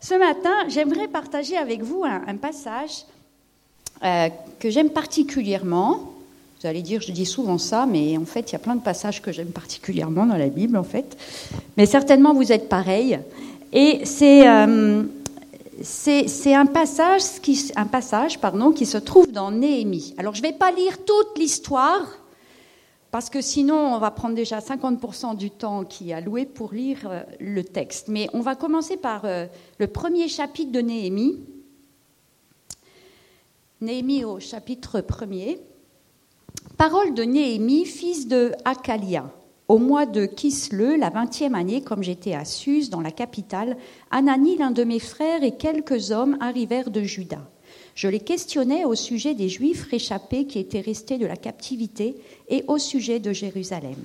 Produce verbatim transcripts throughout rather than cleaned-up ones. Ce matin, j'aimerais partager avec vous un, un passage euh, que j'aime particulièrement. Vous allez dire, je dis souvent ça, mais en fait, il y a plein de passages que j'aime particulièrement dans la Bible, en fait. Mais certainement, vous êtes pareil. Et c'est, euh, c'est, c'est un passage, qui, un passage pardon, qui se trouve dans Néhémie. Alors, je ne vais pas lire toute l'histoire, parce que sinon, on va prendre déjà cinquante pour cent du temps qui est alloué pour lire euh, le texte. Mais on va commencer par euh, le premier chapitre de Néhémie. Néhémie au chapitre premier. Parole de Néhémie, fils de Akalia. Au mois de Kislev, la vingtième année, comme j'étais à Suse, dans la capitale, Anani, l'un de mes frères, et quelques hommes arrivèrent de Juda. Je les questionnais au sujet des Juifs réchappés qui étaient restés de la captivité et au sujet de Jérusalem.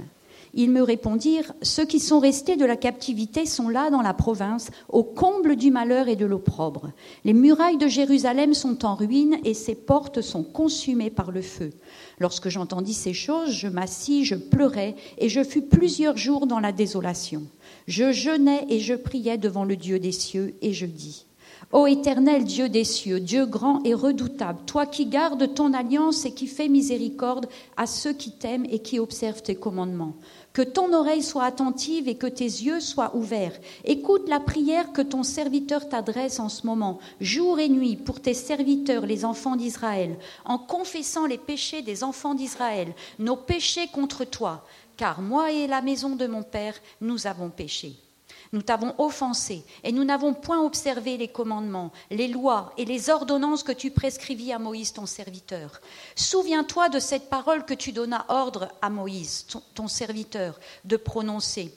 Ils me répondirent « Ceux qui sont restés de la captivité sont là dans la province, au comble du malheur et de l'opprobre. Les murailles de Jérusalem sont en ruine et ses portes sont consumées par le feu. Lorsque j'entendis ces choses, je m'assis, je pleurais et je fus plusieurs jours dans la désolation. Je jeûnais et je priais devant le Dieu des cieux et je dis... Ô Éternel, Dieu des cieux, Dieu grand et redoutable, toi qui gardes ton alliance et qui fais miséricorde à ceux qui t'aiment et qui observent tes commandements. Que ton oreille soit attentive et que tes yeux soient ouverts. Écoute la prière que ton serviteur t'adresse en ce moment, jour et nuit, pour tes serviteurs, les enfants d'Israël, en confessant les péchés des enfants d'Israël, nos péchés contre toi, car moi et la maison de mon Père, nous avons péché. Nous t'avons offensé et nous n'avons point observé les commandements, les lois et les ordonnances que tu prescrivis à Moïse, ton serviteur. Souviens-toi de cette parole que tu donnas ordre à Moïse, ton serviteur, de prononcer.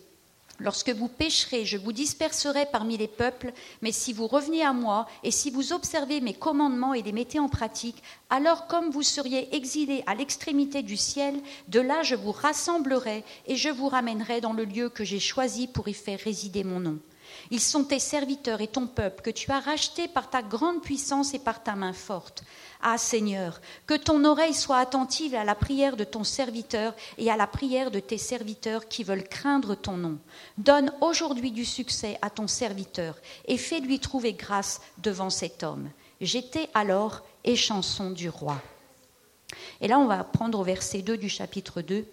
Lorsque vous pécherez, je vous disperserai parmi les peuples, mais si vous revenez à moi et si vous observez mes commandements et les mettez en pratique, alors comme vous seriez exilés à l'extrémité du ciel, de là je vous rassemblerai et je vous ramènerai dans le lieu que j'ai choisi pour y faire résider mon nom. Ils sont tes serviteurs et ton peuple que tu as rachetés par ta grande puissance et par ta main forte. Ah Seigneur, que ton oreille soit attentive à la prière de ton serviteur et à la prière de tes serviteurs qui veulent craindre ton nom. Donne aujourd'hui du succès à ton serviteur et fais-lui trouver grâce devant cet homme. J'étais alors échanson du roi. Et là on va prendre au verset deux du chapitre deux.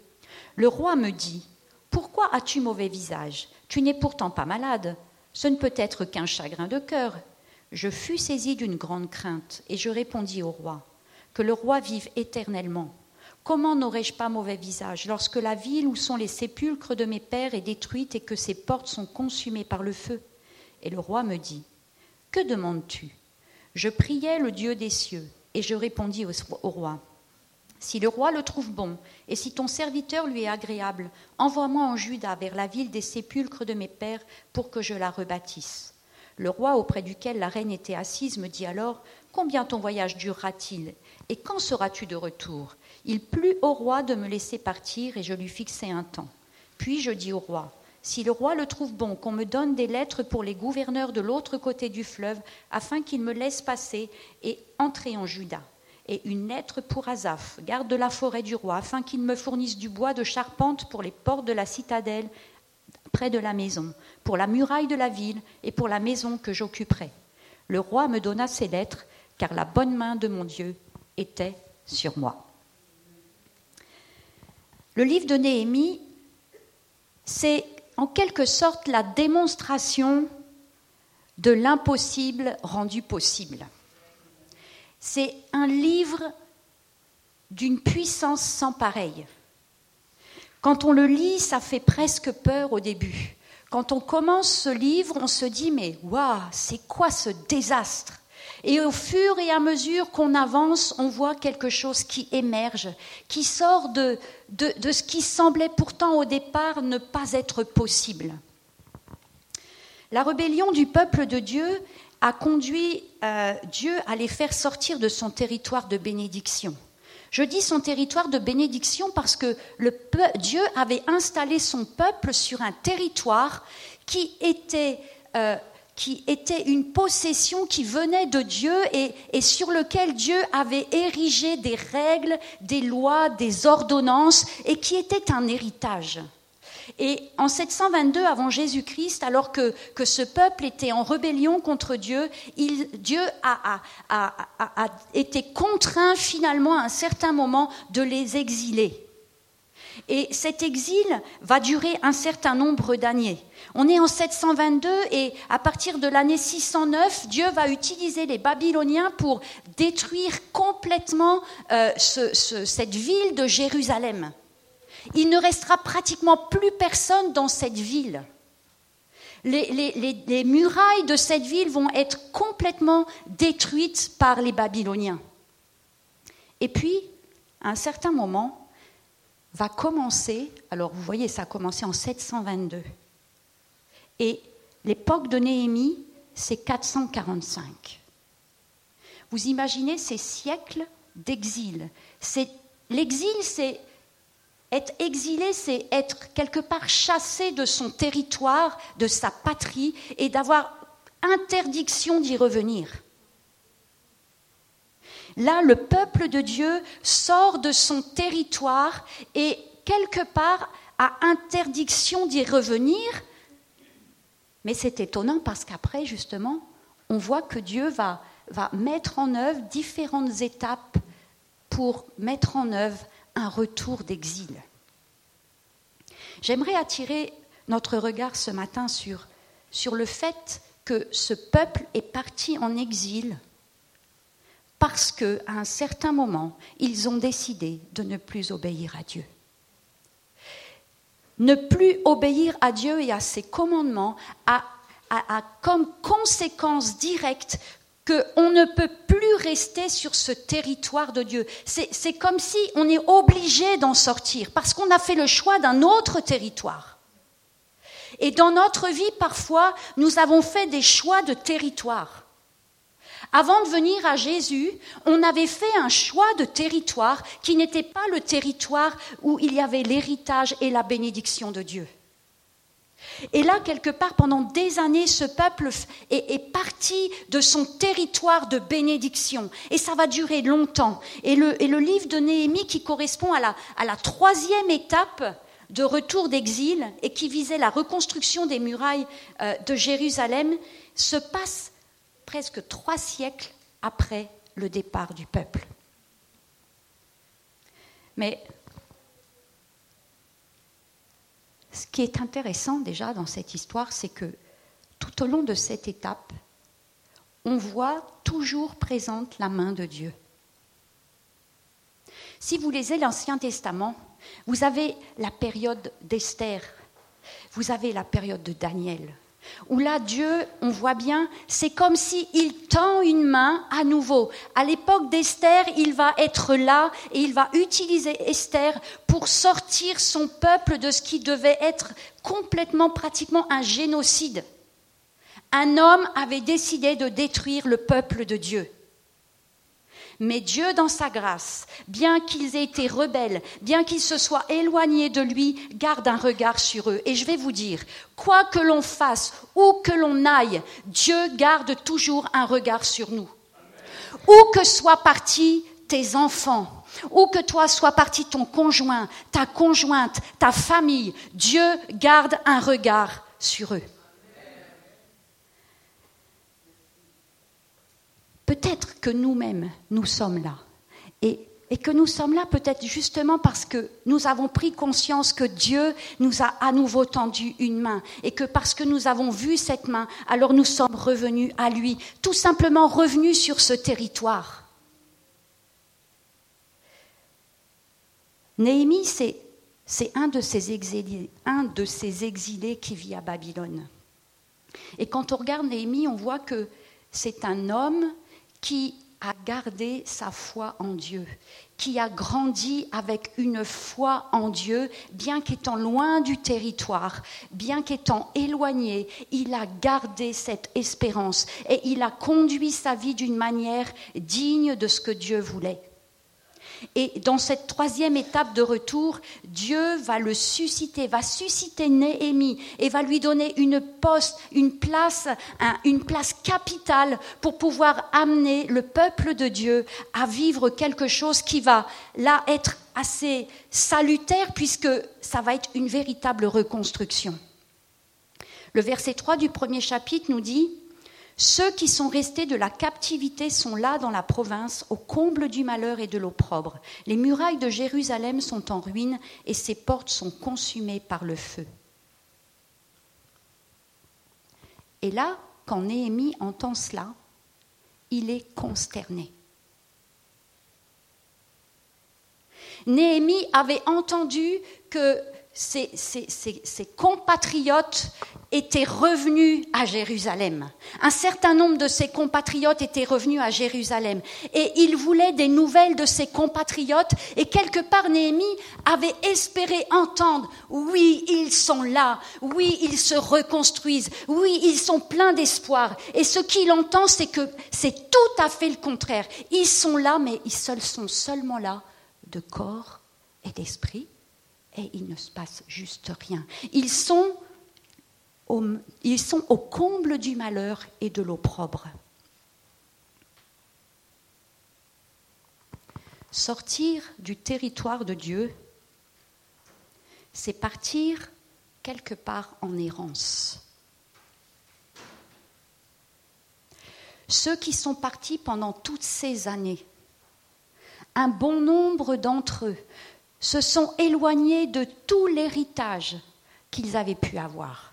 Le roi me dit, pourquoi as-tu mauvais visage? Tu n'es pourtant pas malade. Ce ne peut être qu'un chagrin de cœur. Je fus saisi d'une grande crainte et je répondis au roi, que le roi vive éternellement. Comment n'aurais-je pas mauvais visage lorsque la ville où sont les sépulcres de mes pères est détruite et que ses portes sont consumées par le feu? Et le roi me dit, que demandes-tu? Je priais le Dieu des cieux et je répondis au roi. Si le roi le trouve bon, et si ton serviteur lui est agréable, envoie-moi en Juda vers la ville des sépulcres de mes pères pour que je la rebâtisse. Le roi auprès duquel la reine était assise me dit alors, combien ton voyage durera-t-il et quand seras-tu de retour? Il plut au roi de me laisser partir et je lui fixai un temps. Puis je dis au roi, si le roi le trouve bon, qu'on me donne des lettres pour les gouverneurs de l'autre côté du fleuve afin qu'ils me laissent passer et entrer en Juda. Et une lettre pour Asaph, garde de la forêt du roi, afin qu'il me fournisse du bois de charpente pour les portes de la citadelle près de la maison, pour la muraille de la ville et pour la maison que j'occuperai. Le roi me donna ces lettres, car la bonne main de mon Dieu était sur moi. Le livre de Néhémie, c'est en quelque sorte la démonstration de l'impossible rendu possible. C'est un livre d'une puissance sans pareille. Quand on le lit, ça fait presque peur au début. Quand on commence ce livre, on se dit « mais waouh, c'est quoi ce désastre ?» Et au fur et à mesure qu'on avance, on voit quelque chose qui émerge, qui sort de, de, de ce qui semblait pourtant au départ ne pas être possible. La rébellion du peuple de Dieu a conduit euh, Dieu à les faire sortir de son territoire de bénédiction. Je dis son territoire de bénédiction parce que le peu- Dieu avait installé son peuple sur un territoire qui était, euh, qui était une possession qui venait de Dieu et, et sur lequel Dieu avait érigé des règles, des lois, des ordonnances et qui était un héritage. Et en sept cent vingt-deux avant Jésus-Christ, alors que, que ce peuple était en rébellion contre Dieu, il, Dieu a, a, a, a, a été contraint finalement à un certain moment de les exiler. Et cet exil va durer un certain nombre d'années. On est en sept cent vingt-deux et à partir de l'année six cent neuf, Dieu va utiliser les Babyloniens pour détruire complètement euh, ce, ce, cette ville de Jérusalem. Il ne restera pratiquement plus personne dans cette ville. Les, les, les, les murailles de cette ville vont être complètement détruites par les Babyloniens. Et puis, à un certain moment, va commencer, alors vous voyez, ça a commencé en sept cent vingt-deux. Et l'époque de Néhémie, c'est quatre cent quarante-cinq. Vous imaginez ces siècles d'exil. C'est, l'exil, c'est être exilé, c'est être quelque part chassé de son territoire, de sa patrie, et d'avoir interdiction d'y revenir. Là, le peuple de Dieu sort de son territoire et, quelque part, a interdiction d'y revenir. Mais c'est étonnant parce qu'après, justement, on voit que Dieu va, va mettre en œuvre différentes étapes pour mettre en œuvre un retour d'exil. J'aimerais attirer notre regard ce matin sur, sur le fait que ce peuple est parti en exil parce qu'à un certain moment, ils ont décidé de ne plus obéir à Dieu. Ne plus obéir à Dieu et à ses commandements a, a, a comme conséquence directe qu'on ne peut plus rester sur ce territoire de Dieu. C'est, c'est comme si on est obligé d'en sortir parce qu'on a fait le choix d'un autre territoire. Et dans notre vie, parfois, nous avons fait des choix de territoire. Avant de venir à Jésus, on avait fait un choix de territoire qui n'était pas le territoire où il y avait l'héritage et la bénédiction de Dieu. Et là, quelque part, pendant des années, ce peuple est, est parti de son territoire de bénédiction. Et ça va durer longtemps. Et le, et le livre de Néhémie, qui correspond à la, à la troisième étape de retour d'exil et qui visait la reconstruction des murailles euh, de Jérusalem, se passe presque trois siècles après le départ du peuple. Mais ce qui est intéressant déjà dans cette histoire, c'est que tout au long de cette étape, on voit toujours présente la main de Dieu. Si vous lisez l'Ancien Testament, vous avez la période d'Esther, vous avez la période de Daniel, où là, Dieu, on voit bien, c'est comme s'il tend une main à nouveau. À l'époque d'Esther, il va être là et il va utiliser Esther pour sortir son peuple de ce qui devait être complètement, pratiquement un génocide. Un homme avait décidé de détruire le peuple de Dieu. Mais Dieu, dans sa grâce, bien qu'ils aient été rebelles, bien qu'ils se soient éloignés de lui, garde un regard sur eux. Et je vais vous dire, quoi que l'on fasse, où que l'on aille, Dieu garde toujours un regard sur nous. Amen. Où que soient partis tes enfants, où que toi sois parti ton conjoint, ta conjointe, ta famille, Dieu garde un regard sur eux. Peut-être que nous-mêmes, nous sommes là. Et, et que nous sommes là peut-être justement parce que nous avons pris conscience que Dieu nous a à nouveau tendu une main. Et que parce que nous avons vu cette main, alors nous sommes revenus à lui. Tout simplement revenus sur ce territoire. Néhémie, c'est, c'est un de ces exilés, un de ces exilés qui vit à Babylone. Et quand on regarde Néhémie, on voit que c'est un homme qui a gardé sa foi en Dieu, qui a grandi avec une foi en Dieu, bien qu'étant loin du territoire, bien qu'étant éloigné, il a gardé cette espérance et il a conduit sa vie d'une manière digne de ce que Dieu voulait. Et dans cette troisième étape de retour, Dieu va le susciter, va susciter Néhémie et va lui donner une poste, une place, un, une place capitale pour pouvoir amener le peuple de Dieu à vivre quelque chose qui va là être assez salutaire puisque ça va être une véritable reconstruction. Le verset trois du premier chapitre nous dit « Ceux qui sont restés de la captivité sont là dans la province, au comble du malheur et de l'opprobre. Les murailles de Jérusalem sont en ruine et ses portes sont consumées par le feu. » Et là, quand Néhémie entend cela, il est consterné. Néhémie avait entendu que Ses, ses, ses, ses compatriotes étaient revenus à Jérusalem. Un certain nombre de ses compatriotes étaient revenus à Jérusalem et il voulait des nouvelles de ses compatriotes et quelque part Néhémie avait espéré entendre « Oui, ils sont là, oui, ils se reconstruisent, oui, ils sont pleins d'espoir ». Et ce qu'il entend, c'est que c'est tout à fait le contraire. Ils sont là, mais ils sont seulement là de corps et d'esprit. Et il ne se passe juste rien. Ils sont, au, ils sont au comble du malheur et de l'opprobre. Sortir du territoire de Dieu, c'est partir quelque part en errance. Ceux qui sont partis pendant toutes ces années, un bon nombre d'entre eux, se sont éloignés de tout l'héritage qu'ils avaient pu avoir.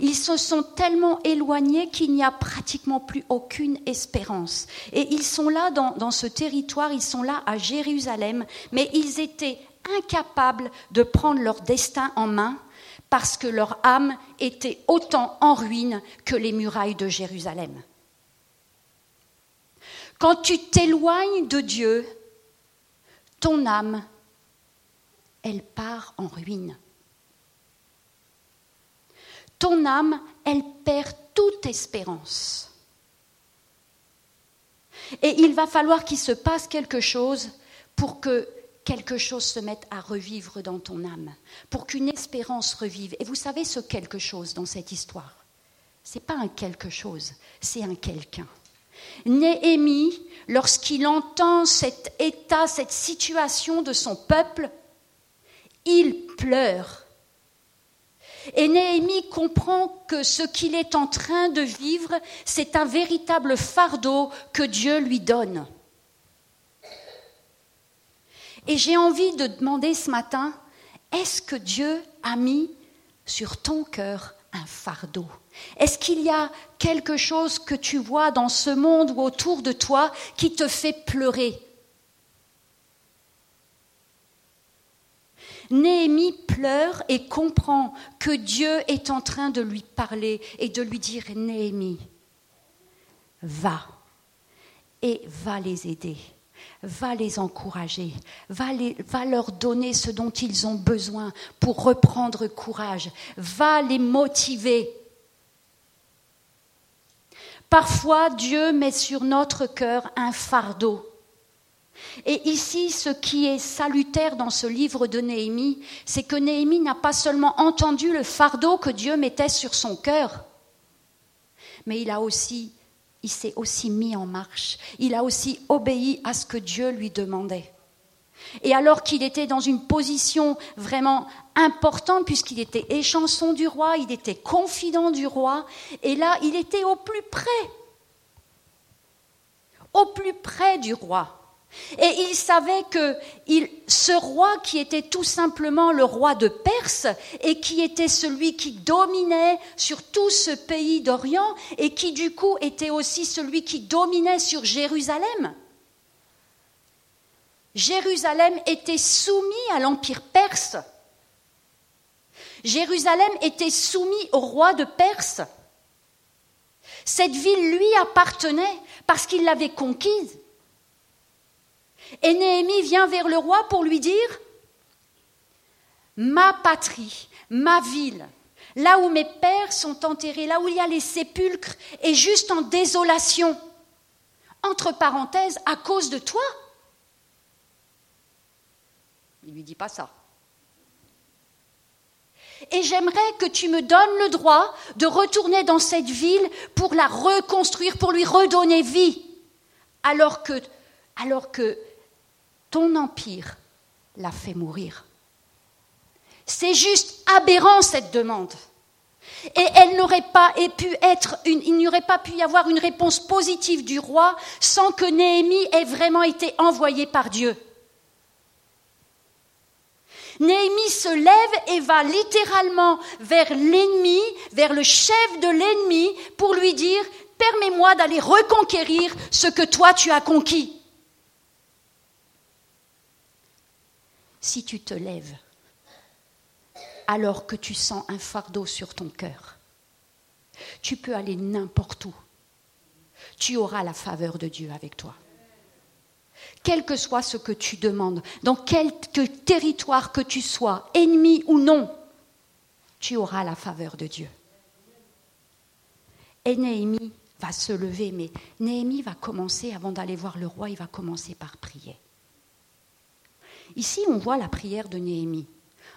Ils se sont tellement éloignés qu'il n'y a pratiquement plus aucune espérance. Et ils sont là dans, dans ce territoire, ils sont là à Jérusalem, mais ils étaient incapables de prendre leur destin en main parce que leur âme était autant en ruine que les murailles de Jérusalem. Quand tu t'éloignes de Dieu, ton âme, elle part en ruine. Ton âme, elle perd toute espérance. Et il va falloir qu'il se passe quelque chose pour que quelque chose se mette à revivre dans ton âme, pour qu'une espérance revive. Et vous savez ce quelque chose dans cette histoire ? Ce n'est pas un quelque chose, c'est un quelqu'un. Néhémie, lorsqu'il entend cet état, cette situation de son peuple, il pleure. Et Néhémie comprend que ce qu'il est en train de vivre, c'est un véritable fardeau que Dieu lui donne. Et j'ai envie de demander ce matin, est-ce que Dieu a mis sur ton cœur un fardeau ? Est-ce qu'il y a quelque chose que tu vois dans ce monde ou autour de toi qui te fait pleurer ? Néhémie pleure et comprend que Dieu est en train de lui parler et de lui dire « Néhémie, va et va les aider ». Va les encourager, va, les, va leur donner ce dont ils ont besoin pour reprendre courage, va les motiver. Parfois, Dieu met sur notre cœur un fardeau. Et ici, ce qui est salutaire dans ce livre de Néhémie, c'est que Néhémie n'a pas seulement entendu le fardeau que Dieu mettait sur son cœur, mais il a aussi il s'est aussi mis en marche. Il a aussi obéi à ce que Dieu lui demandait. Et alors qu'il était dans une position vraiment importante, puisqu'il était échanson du roi, il était confident du roi, et là, il était au plus près, au plus près du roi. Et il savait que il, ce roi qui était tout simplement le roi de Perse et qui était celui qui dominait sur tout ce pays d'Orient et qui du coup était aussi celui qui dominait sur Jérusalem. Jérusalem était soumise à l'empire perse. Jérusalem était soumise au roi de Perse. Cette ville lui appartenait parce qu'il l'avait conquise. Et Néhémie vient vers le roi pour lui dire « Ma patrie, ma ville, là où mes pères sont enterrés, là où il y a les sépulcres, est juste en désolation, entre parenthèses, à cause de toi. Il ne lui dit pas ça. Et j'aimerais que tu me donnes le droit de retourner dans cette ville pour la reconstruire, pour lui redonner vie, alors que, alors que ton empire l'a fait mourir. C'est juste aberrant cette demande. Et elle n'aurait pas pu être une, il n'y aurait pas pu y avoir une réponse positive du roi sans que Néhémie ait vraiment été envoyé par Dieu. Néhémie se lève et va littéralement vers l'ennemi, vers le chef de l'ennemi, pour lui dire « Permets-moi d'aller reconquérir ce que toi tu as conquis. » Si tu te lèves alors que tu sens un fardeau sur ton cœur, tu peux aller n'importe où. Tu auras la faveur de Dieu avec toi. Quel que soit ce que tu demandes, dans quel que territoire que tu sois, ennemi ou non, tu auras la faveur de Dieu. Et Néhémie va se lever, mais Néhémie va commencer, avant d'aller voir le roi, il va commencer par prier. Ici, on voit la prière de Néhémie.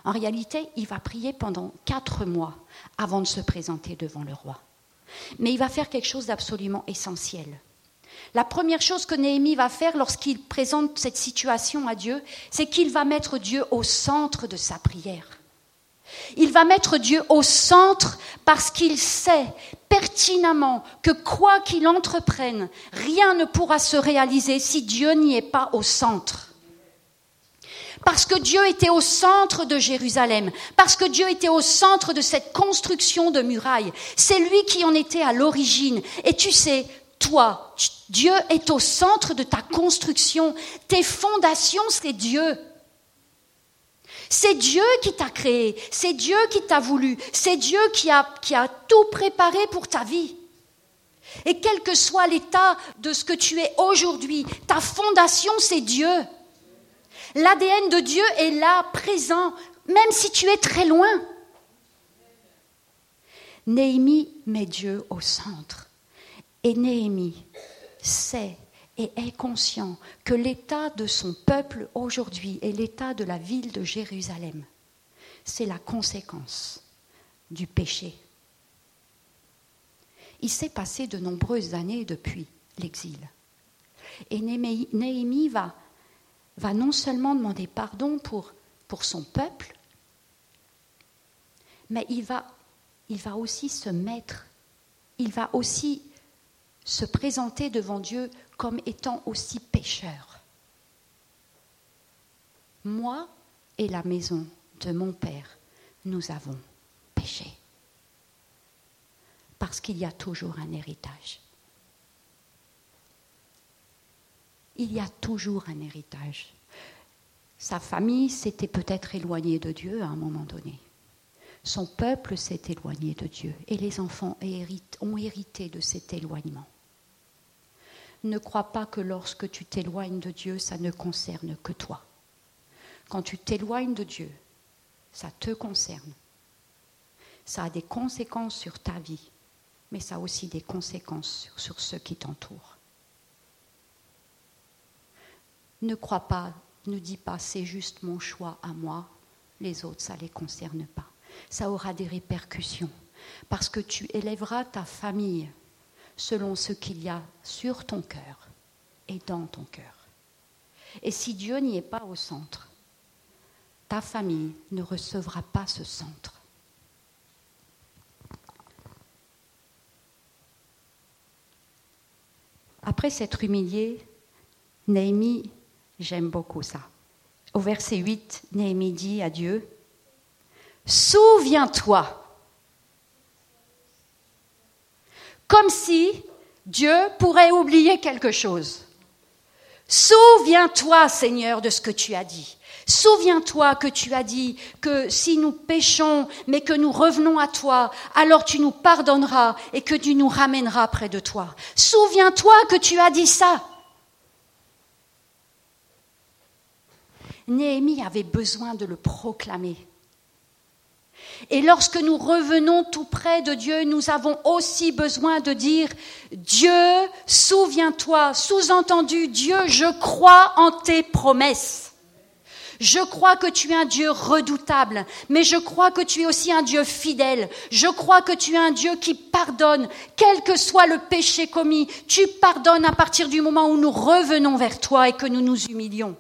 En réalité, il va prier pendant quatre mois avant de se présenter devant le roi. Mais il va faire quelque chose d'absolument essentiel. La première chose que Néhémie va faire lorsqu'il présente cette situation à Dieu, c'est qu'il va mettre Dieu au centre de sa prière. Il va mettre Dieu au centre parce qu'il sait pertinemment que quoi qu'il entreprenne, rien ne pourra se réaliser si Dieu n'y est pas au centre. Parce que Dieu était au centre de Jérusalem, parce que Dieu était au centre de cette construction de murailles. C'est lui qui en était à l'origine. Et tu sais, toi, Dieu est au centre de ta construction. Tes fondations, c'est Dieu. C'est Dieu qui t'a créé, c'est Dieu qui t'a voulu, c'est Dieu qui a, qui a tout préparé pour ta vie. Et quel que soit l'état de ce que tu es aujourd'hui, ta fondation, c'est Dieu. L'A D N de Dieu est là, présent, même si tu es très loin. Néhémie met Dieu au centre. Et Néhémie sait et est conscient que l'état de son peuple aujourd'hui et l'état de la ville de Jérusalem, c'est la conséquence du péché. Il s'est passé de nombreuses années depuis l'exil. Et Néhémie va... va non seulement demander pardon pour, pour son peuple, mais il va, il va aussi se mettre, il va aussi se présenter devant Dieu comme étant aussi pécheur. Moi et la maison de mon père, nous avons péché. Parce qu'il y a toujours un héritage. Il y a toujours un héritage. Sa famille s'était peut-être éloignée de Dieu à un moment donné. Son peuple s'est éloigné de Dieu et les enfants ont hérité de cet éloignement. Ne crois pas que lorsque tu t'éloignes de Dieu, ça ne concerne que toi. Quand tu t'éloignes de Dieu, ça te concerne. Ça a des conséquences sur ta vie, mais ça a aussi des conséquences sur, sur ceux qui t'entourent. Ne crois pas, ne dis pas, c'est juste mon choix à moi, les autres, ça ne les concerne pas. Ça aura des répercussions, parce que tu élèveras ta famille selon ce qu'il y a sur ton cœur et dans ton cœur. Et si Dieu n'y est pas au centre, ta famille ne recevra pas ce centre. Après s'être humilié, Néhémie... J'aime beaucoup ça. Au verset huit, Néhémie dit à Dieu, « Souviens-toi » Comme si Dieu pourrait oublier quelque chose. « Souviens-toi, Seigneur, de ce que tu as dit. Souviens-toi que tu as dit que si nous péchons, mais que nous revenons à toi, alors tu nous pardonneras et que tu nous ramèneras près de toi. Souviens-toi que tu as dit ça. » Néhémie avait besoin de le proclamer. Et lorsque nous revenons tout près de Dieu, nous avons aussi besoin de dire « Dieu, souviens-toi », sous-entendu « Dieu, je crois en tes promesses ». Je crois que tu es un Dieu redoutable, mais je crois que tu es aussi un Dieu fidèle. Je crois que tu es un Dieu qui pardonne, quel que soit le péché commis. Tu pardonnes à partir du moment où nous revenons vers toi et que nous nous humilions.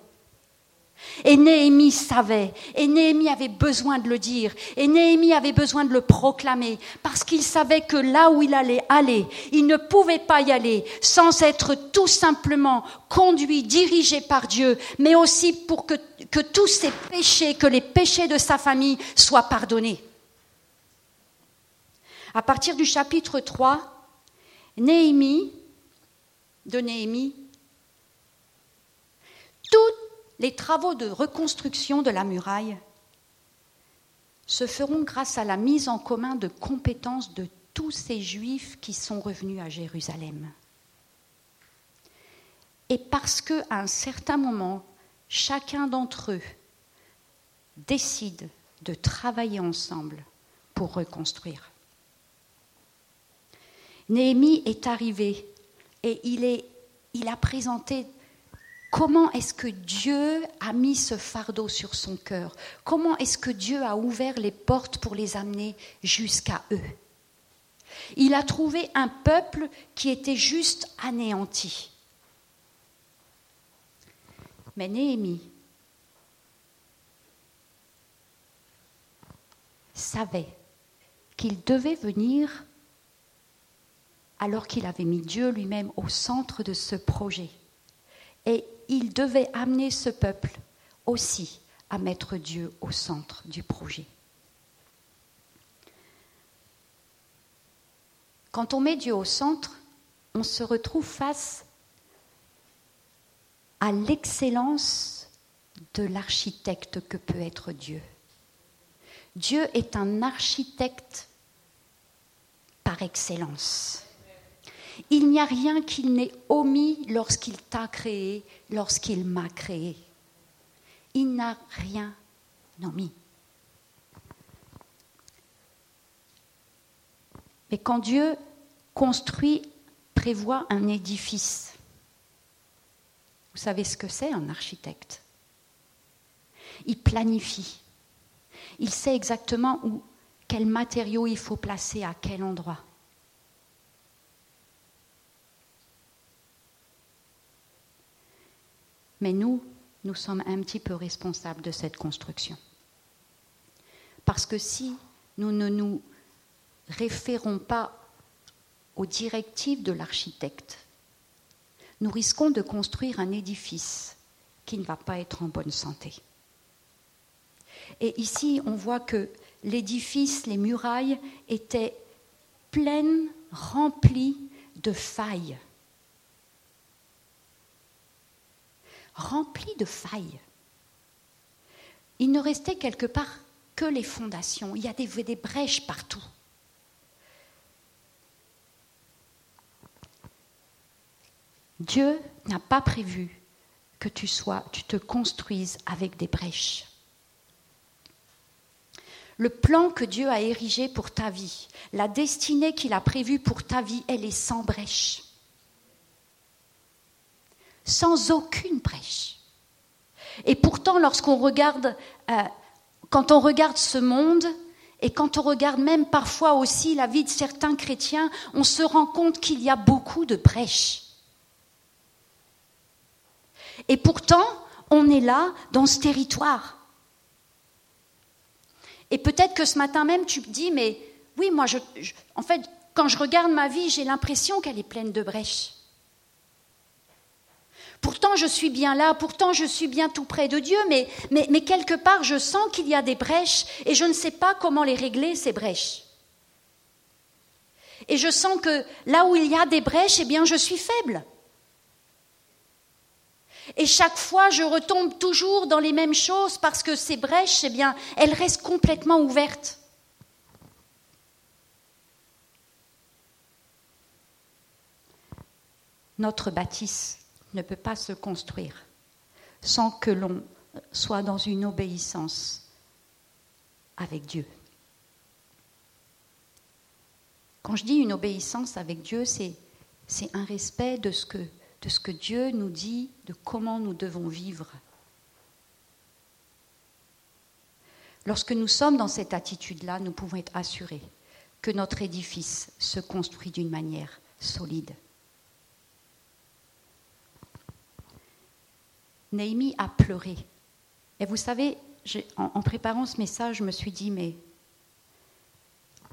Et Néhémie savait, et Néhémie avait besoin de le dire, et Néhémie avait besoin de le proclamer, parce qu'il savait que là où il allait aller, il ne pouvait pas y aller sans être tout simplement conduit, dirigé par Dieu, mais aussi pour que, que tous ses péchés, que les péchés de sa famille soient pardonnés. À partir du chapitre trois, Néhémie, de Néhémie, toute les travaux de reconstruction de la muraille se feront grâce à la mise en commun de compétences de tous ces Juifs qui sont revenus à Jérusalem. Et parce qu'à un certain moment, chacun d'entre eux décide de travailler ensemble pour reconstruire. Néhémie est arrivé et il, est, il a présenté... Comment est-ce que Dieu a mis ce fardeau sur son cœur? Comment est-ce que Dieu a ouvert les portes pour les amener jusqu'à eux? Il a trouvé un peuple qui était juste anéanti. Mais Néhémie savait qu'il devait venir alors qu'il avait mis Dieu lui-même au centre de ce projet. Et il devait amener ce peuple aussi à mettre Dieu au centre du projet. Quand on met Dieu au centre, on se retrouve face à l'excellence de l'architecte que peut être Dieu. Dieu est un architecte par excellence. Il n'y a rien qu'il n'ait omis lorsqu'il t'a créé, lorsqu'il m'a créé. Il n'a rien omis. Mais quand Dieu construit, prévoit un édifice, vous savez ce que c'est un architecte? Il planifie. Il sait exactement où, quels matériaux il faut placer, à quel endroit. Mais nous, nous sommes un petit peu responsables de cette construction. Parce que si nous ne nous référons pas aux directives de l'architecte, nous risquons de construire un édifice qui ne va pas être en bonne santé. Et ici, on voit que l'édifice, les murailles, étaient pleines, remplies de failles. Rempli de failles. Il ne restait quelque part que les fondations. Il y a des, des brèches partout. Dieu n'a pas prévu que tu sois, tu te construises avec des brèches. Le plan que Dieu a érigé pour ta vie, la destinée qu'il a prévue pour ta vie, elle est sans brèche. Sans aucune brèche. Et pourtant, lorsqu'on regarde, euh, quand on regarde ce monde, et quand on regarde même parfois aussi la vie de certains chrétiens, on se rend compte qu'il y a beaucoup de brèches. Et pourtant, on est là, dans ce territoire. Et peut-être que ce matin même, tu te dis, mais oui, moi, je, je, en fait, quand je regarde ma vie, j'ai l'impression qu'elle est pleine de brèches. Pourtant, je suis bien là, pourtant, je suis bien tout près de Dieu, mais, mais, mais quelque part, je sens qu'il y a des brèches et je ne sais pas comment les régler, ces brèches. Et je sens que là où il y a des brèches, eh bien, je suis faible. Et chaque fois, je retombe toujours dans les mêmes choses parce que ces brèches, eh bien, elles restent complètement ouvertes. Notre bâtisse ne peut pas se construire sans que l'on soit dans une obéissance avec Dieu. Quand je dis une obéissance avec Dieu, c'est, c'est un respect de ce, que, de ce que Dieu nous dit, de comment nous devons vivre. Lorsque nous sommes dans cette attitude-là, nous pouvons être assurés que notre édifice se construit d'une manière solide. Néhémie a pleuré. Et vous savez, j'ai, en, en préparant ce message, je me suis dit, mais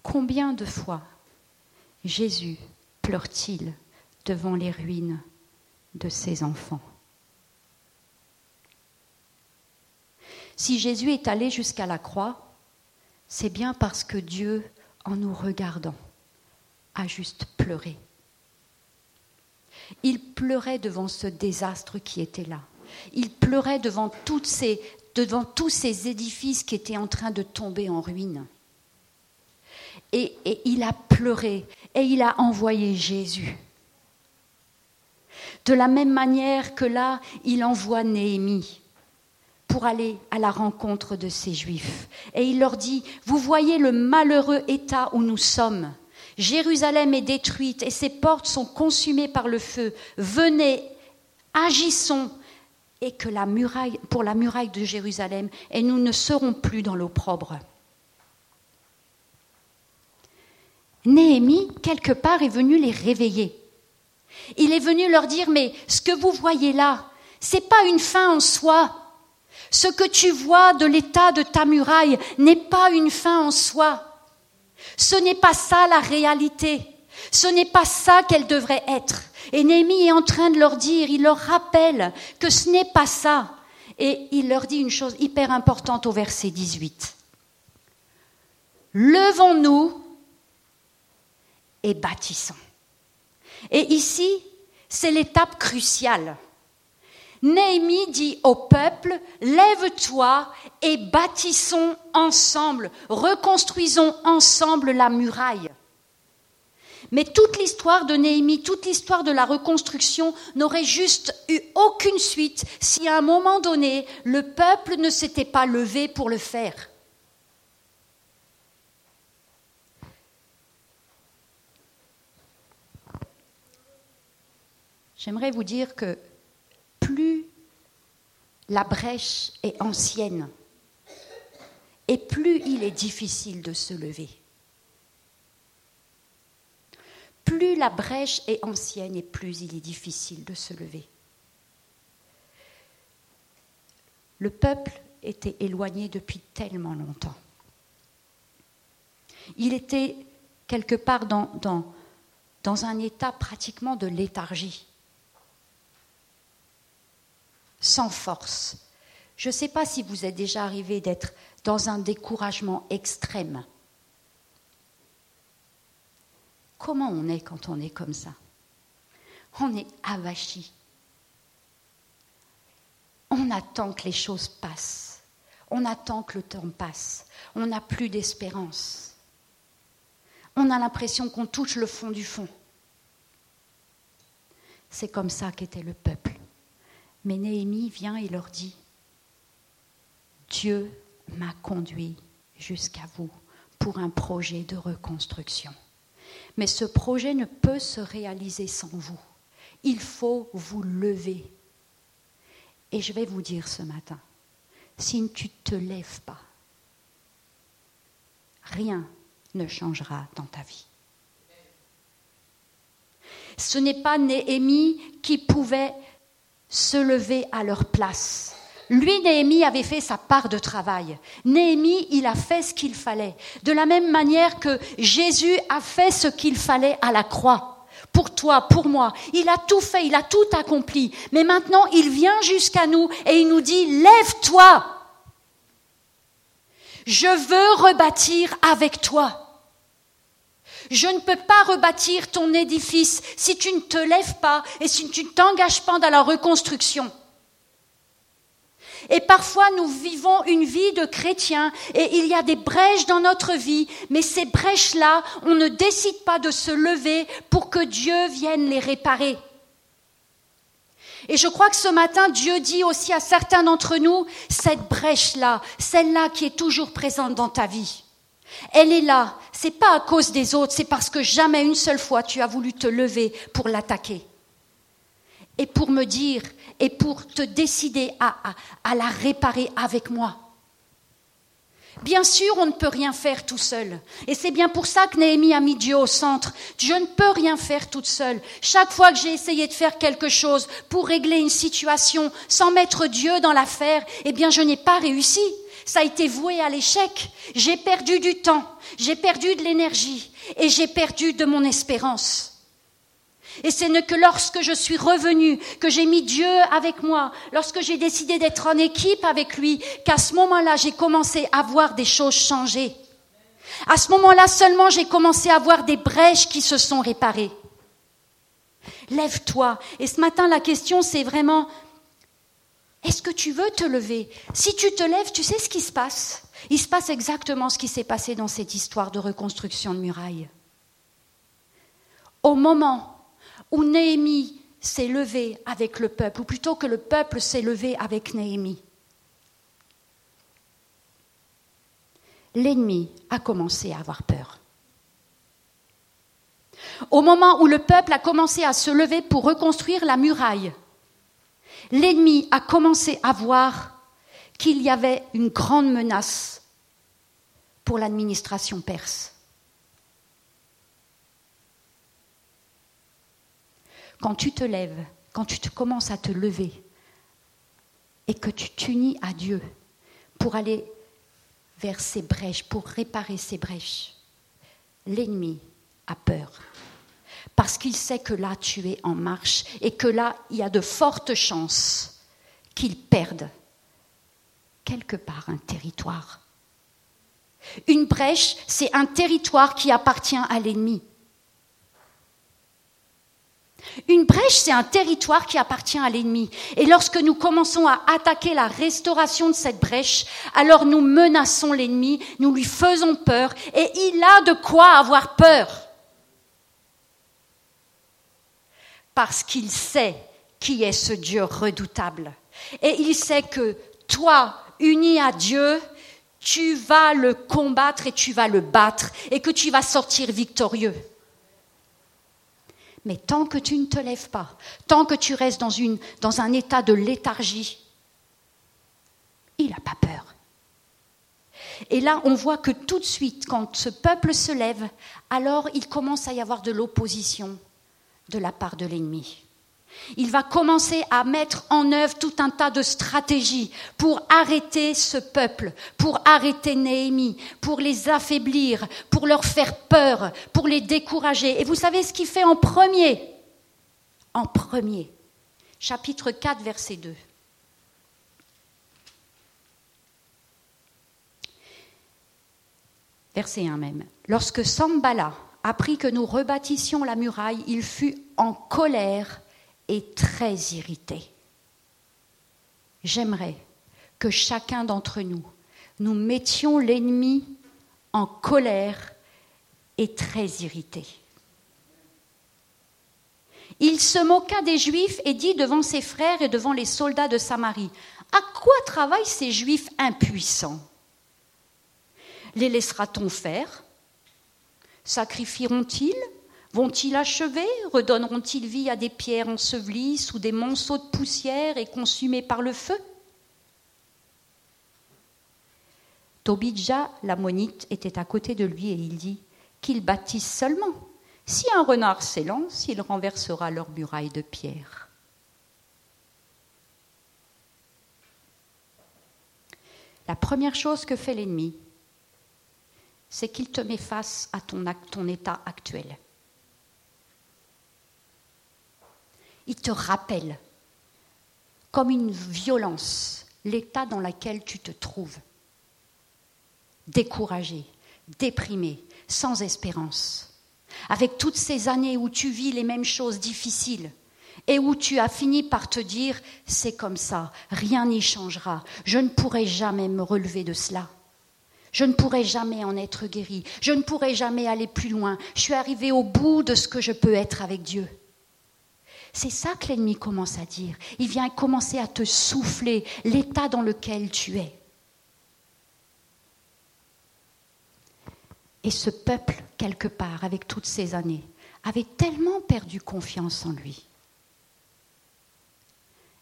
combien de fois Jésus pleure-t-il devant les ruines de ses enfants? Si Jésus est allé jusqu'à la croix, c'est bien parce que Dieu, en nous regardant, a juste pleuré. Il pleurait devant ce désastre qui était là. Il pleurait devant, toutes ces, devant tous ces édifices qui étaient en train de tomber en ruine. Et, et il a pleuré et il a envoyé Jésus. De la même manière que là, il envoie Néhémie pour aller à la rencontre de ces Juifs. Et il leur dit, vous voyez le malheureux état où nous sommes. Jérusalem est détruite et ses portes sont consumées par le feu. Venez, agissons. Et que la muraille, pour la muraille de Jérusalem, et nous ne serons plus dans l'opprobre. Néhémie, quelque part, est venu les réveiller. Il est venu leur dire, mais ce que vous voyez là, ce n'est pas une fin en soi. Ce que tu vois de l'état de ta muraille n'est pas une fin en soi. Ce n'est pas ça la réalité. Ce n'est pas ça qu'elle devrait être. Et Néhémie est en train de leur dire, il leur rappelle que ce n'est pas ça. Et il leur dit une chose hyper importante au verset dix-huit. Levons-nous et bâtissons. Et ici, c'est l'étape cruciale. Néhémie dit au peuple, lève-toi et bâtissons ensemble, reconstruisons ensemble la muraille. Mais toute l'histoire de Néhémie, toute l'histoire de la reconstruction n'aurait juste eu aucune suite si à un moment donné, le peuple ne s'était pas levé pour le faire. J'aimerais vous dire que plus la brèche est ancienne et plus il est difficile de se lever. Plus la brèche est ancienne et plus il est difficile de se lever. Le peuple était éloigné depuis tellement longtemps. Il était quelque part dans, dans, dans un état pratiquement de léthargie, sans force. Je ne sais pas si vous êtes déjà arrivé d'être dans un découragement extrême. Comment on est quand on est comme ça? On est avachi. On attend que les choses passent. On attend que le temps passe. On n'a plus d'espérance. On a l'impression qu'on touche le fond du fond. C'est comme ça qu'était le peuple. Mais Néhémie vient et leur dit, « Dieu m'a conduit jusqu'à vous pour un projet de reconstruction. » Mais ce projet ne peut se réaliser sans vous. Il faut vous lever. Et je vais vous dire ce matin, si tu ne te lèves pas, rien ne changera dans ta vie. Ce n'est pas Néhémie qui pouvait se lever à leur place. Lui, Néhémie, avait fait sa part de travail. Néhémie, il a fait ce qu'il fallait. De la même manière que Jésus a fait ce qu'il fallait à la croix. Pour toi, pour moi. Il a tout fait, il a tout accompli. Mais maintenant, il vient jusqu'à nous et il nous dit, lève-toi. Je veux rebâtir avec toi. Je ne peux pas rebâtir ton édifice si tu ne te lèves pas et si tu ne t'engages pas dans la reconstruction. Et parfois, nous vivons une vie de chrétien et il y a des brèches dans notre vie, mais ces brèches-là, on ne décide pas de se lever pour que Dieu vienne les réparer. Et je crois que ce matin, Dieu dit aussi à certains d'entre nous, cette brèche-là, celle-là qui est toujours présente dans ta vie, Elle est là, c'est pas à cause des autres, c'est parce que jamais une seule fois tu as voulu te lever pour l'attaquer. Et pour me dire, et pour te décider à, à, à la réparer avec moi. Bien sûr, on ne peut rien faire tout seul. Et c'est bien pour ça que Néhémie a mis Dieu au centre. Je ne peux rien faire toute seule. Chaque fois que j'ai essayé de faire quelque chose pour régler une situation sans mettre Dieu dans l'affaire, eh bien, je n'ai pas réussi. Ça a été voué à l'échec. J'ai perdu du temps, j'ai perdu de l'énergie et j'ai perdu de mon espérance. Et c'est que lorsque je suis revenue, que j'ai mis Dieu avec moi, lorsque j'ai décidé d'être en équipe avec lui, qu'à ce moment-là, j'ai commencé à voir des choses changer. À ce moment-là seulement, j'ai commencé à voir des brèches qui se sont réparées. Lève-toi. Et ce matin, la question, c'est vraiment, est-ce que tu veux te lever ? Si tu te lèves, tu sais ce qui se passe ? Il se passe exactement ce qui s'est passé dans cette histoire de reconstruction de muraille. Au moment où Néhémie s'est levé avec le peuple, ou plutôt que le peuple s'est levé avec Néhémie, l'ennemi a commencé à avoir peur. Au moment où le peuple a commencé à se lever pour reconstruire la muraille, l'ennemi a commencé à voir qu'il y avait une grande menace pour l'administration perse. Quand tu te lèves, quand tu te commences à te lever et que tu t'unis à Dieu pour aller vers ces brèches, pour réparer ces brèches, l'ennemi a peur. Parce qu'il sait que là, tu es en marche et que là, il y a de fortes chances qu'il perde quelque part un territoire. Une brèche, c'est un territoire qui appartient à l'ennemi. Une brèche, c'est un territoire qui appartient à l'ennemi. Et lorsque nous commençons à attaquer la restauration de cette brèche, alors nous menaçons l'ennemi, nous lui faisons peur, et il a de quoi avoir peur. Parce qu'il sait qui est ce Dieu redoutable. Et il sait que toi, uni à Dieu, tu vas le combattre et tu vas le battre, et que tu vas sortir victorieux. Mais tant que tu ne te lèves pas, tant que tu restes dans, une, dans un état de léthargie, il n'a pas peur. Et là, on voit que tout de suite, quand ce peuple se lève, alors il commence à y avoir de l'opposition de la part de l'ennemi. Il va commencer à mettre en œuvre tout un tas de stratégies pour arrêter ce peuple, pour arrêter Néhémie, pour les affaiblir, pour leur faire peur, pour les décourager. Et vous savez ce qu'il fait en premier ? En premier, chapitre quatre, verset deux. Verset un même. Lorsque Sambala apprit que nous rebâtissions la muraille, il fut en colère et très irrité. J'aimerais que chacun d'entre nous, nous mettions l'ennemi en colère et très irrité. Il se moqua des Juifs et dit devant ses frères et devant les soldats de Samarie, « À quoi travaillent ces Juifs impuissants ? Les laissera-t-on faire ? Sacrifieront-ils ? Vont-ils achever ? Redonneront-ils vie à des pierres ensevelies sous des monceaux de poussière et consumées par le feu ? Tobija, l'ammonite, était à côté de lui et il dit qu'ils bâtissent seulement. Si un renard s'élance, il renversera leur muraille de pierre. La première chose que fait l'ennemi, c'est qu'il te met face à ton, ton état actuel. Il te rappelle, comme une violence, l'état dans lequel tu te trouves. Découragé, déprimé, sans espérance. Avec toutes ces années où tu vis les mêmes choses difficiles et où tu as fini par te dire « c'est comme ça, rien n'y changera, je ne pourrai jamais me relever de cela ». Je ne pourrai jamais en être guéri, je ne pourrai jamais aller plus loin, je suis arrivé au bout de ce que je peux être avec Dieu. C'est ça que l'ennemi commence à dire. Il vient commencer à te souffler l'état dans lequel tu es. Et ce peuple, quelque part, avec toutes ces années, avait tellement perdu confiance en lui.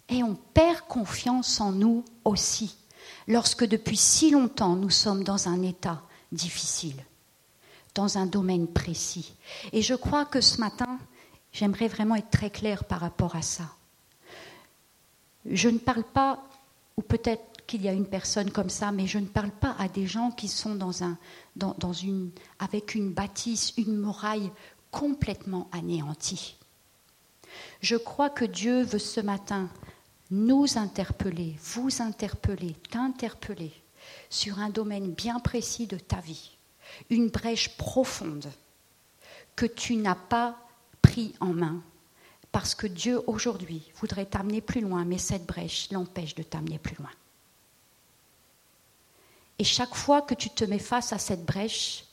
Et on perd confiance en nous aussi, lorsque depuis si longtemps nous sommes dans un état difficile, dans un domaine précis. Et je crois que ce matin, j'aimerais vraiment être très claire par rapport à ça. Je ne parle pas, ou peut-être qu'il y a une personne comme ça, mais je ne parle pas à des gens qui sont dans un, dans, dans une, avec une bâtisse, une muraille complètement anéantie. Je crois que Dieu veut ce matin nous interpeller, vous interpeller, t'interpeller sur un domaine bien précis de ta vie, une brèche profonde que tu n'as pas pris en main, parce que Dieu aujourd'hui voudrait t'amener plus loin, mais cette brèche l'empêche de t'amener plus loin. Et chaque fois que tu te mets face à cette brèche,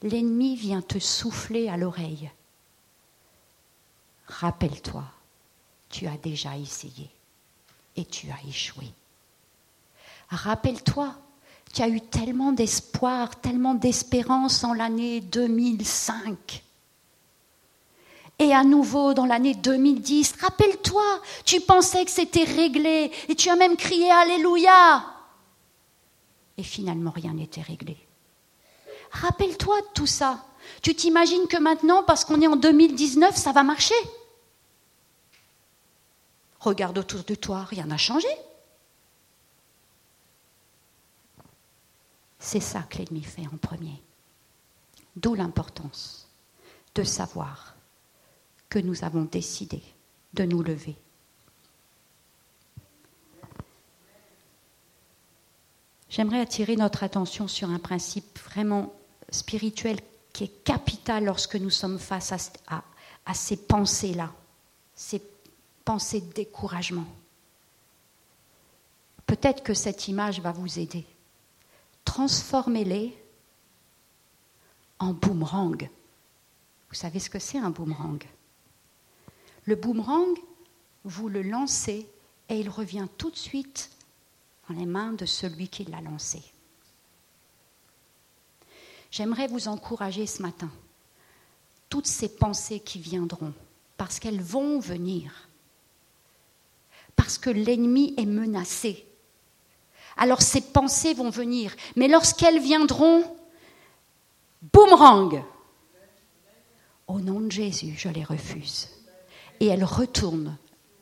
l'ennemi vient te souffler à l'oreille. Rappelle-toi, tu as déjà essayé et tu as échoué. Rappelle-toi, tu as eu tellement d'espoir, tellement d'espérance en l'année deux mille cinq. Et à nouveau dans l'année deux mille dix, rappelle-toi, tu pensais que c'était réglé et tu as même crié « Alléluia !» Et finalement, rien n'était réglé. Rappelle-toi de tout ça. Tu t'imagines que maintenant, parce qu'on est en deux mille dix-neuf, ça va marcher? Regarde autour de toi, rien n'a changé. C'est ça que l'ennemi fait en premier. D'où l'importance de savoir que nous avons décidé de nous lever. J'aimerais attirer notre attention sur un principe vraiment spirituel qui est capital lorsque nous sommes face à, à, à ces pensées-là, ces pensées de découragement. Peut-être que cette image va vous aider. Transformez-les en boomerang. Vous savez ce que c'est un boomerang? Le boomerang, vous le lancez et il revient tout de suite dans les mains de celui qui l'a lancé. J'aimerais vous encourager ce matin, toutes ces pensées qui viendront, parce qu'elles vont venir, parce que l'ennemi est menacé. Alors ces pensées vont venir, mais lorsqu'elles viendront, boomerang! Au nom de Jésus, je les refuse. Et elles retournent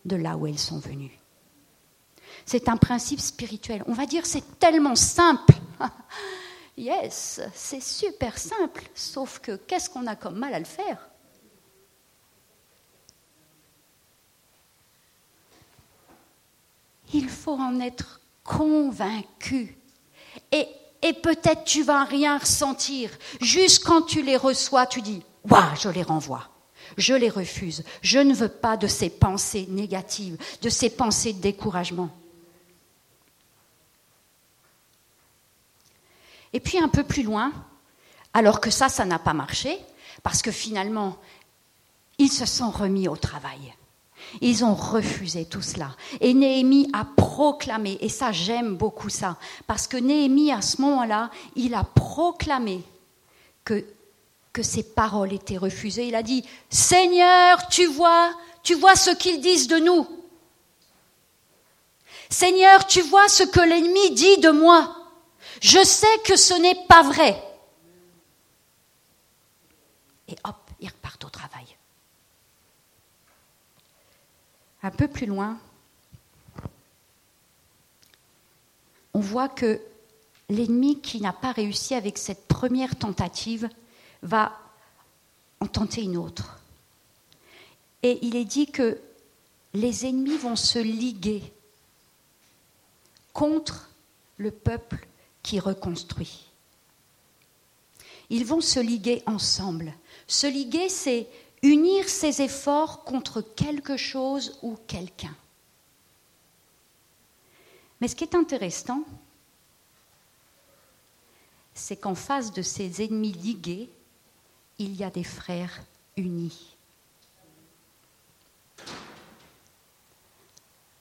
de là où elles sont venues. C'est un principe spirituel. On va dire c'est tellement simple. Yes, c'est super simple. Sauf que qu'est-ce qu'on a comme mal à le faire? Il faut en être convaincu. Et, et peut-être tu vas rien ressentir. Juste quand tu les reçois, tu dis « Waouh, je les renvoie ». Je les refuse. Je ne veux pas de ces pensées négatives, de ces pensées de découragement. Et puis un peu plus loin, alors que ça, ça n'a pas marché, parce que finalement, ils se sont remis au travail. Ils ont refusé tout cela. Et Néhémie a proclamé, et ça, j'aime beaucoup ça, parce que Néhémie, à ce moment-là, il a proclamé que... que ces paroles étaient refusées. Il a dit, « Seigneur, tu vois, tu vois ce qu'ils disent de nous. Seigneur, tu vois ce que l'ennemi dit de moi. Je sais que ce n'est pas vrai. » Et hop, ils repartent au travail. Un peu plus loin, on voit que l'ennemi qui n'a pas réussi avec cette première tentative va en tenter une autre. Et il est dit que les ennemis vont se liguer contre le peuple qui reconstruit. Ils vont se liguer ensemble. Se liguer, c'est unir ses efforts contre quelque chose ou quelqu'un. Mais ce qui est intéressant, c'est qu'en face de ces ennemis ligués, il y a des frères unis.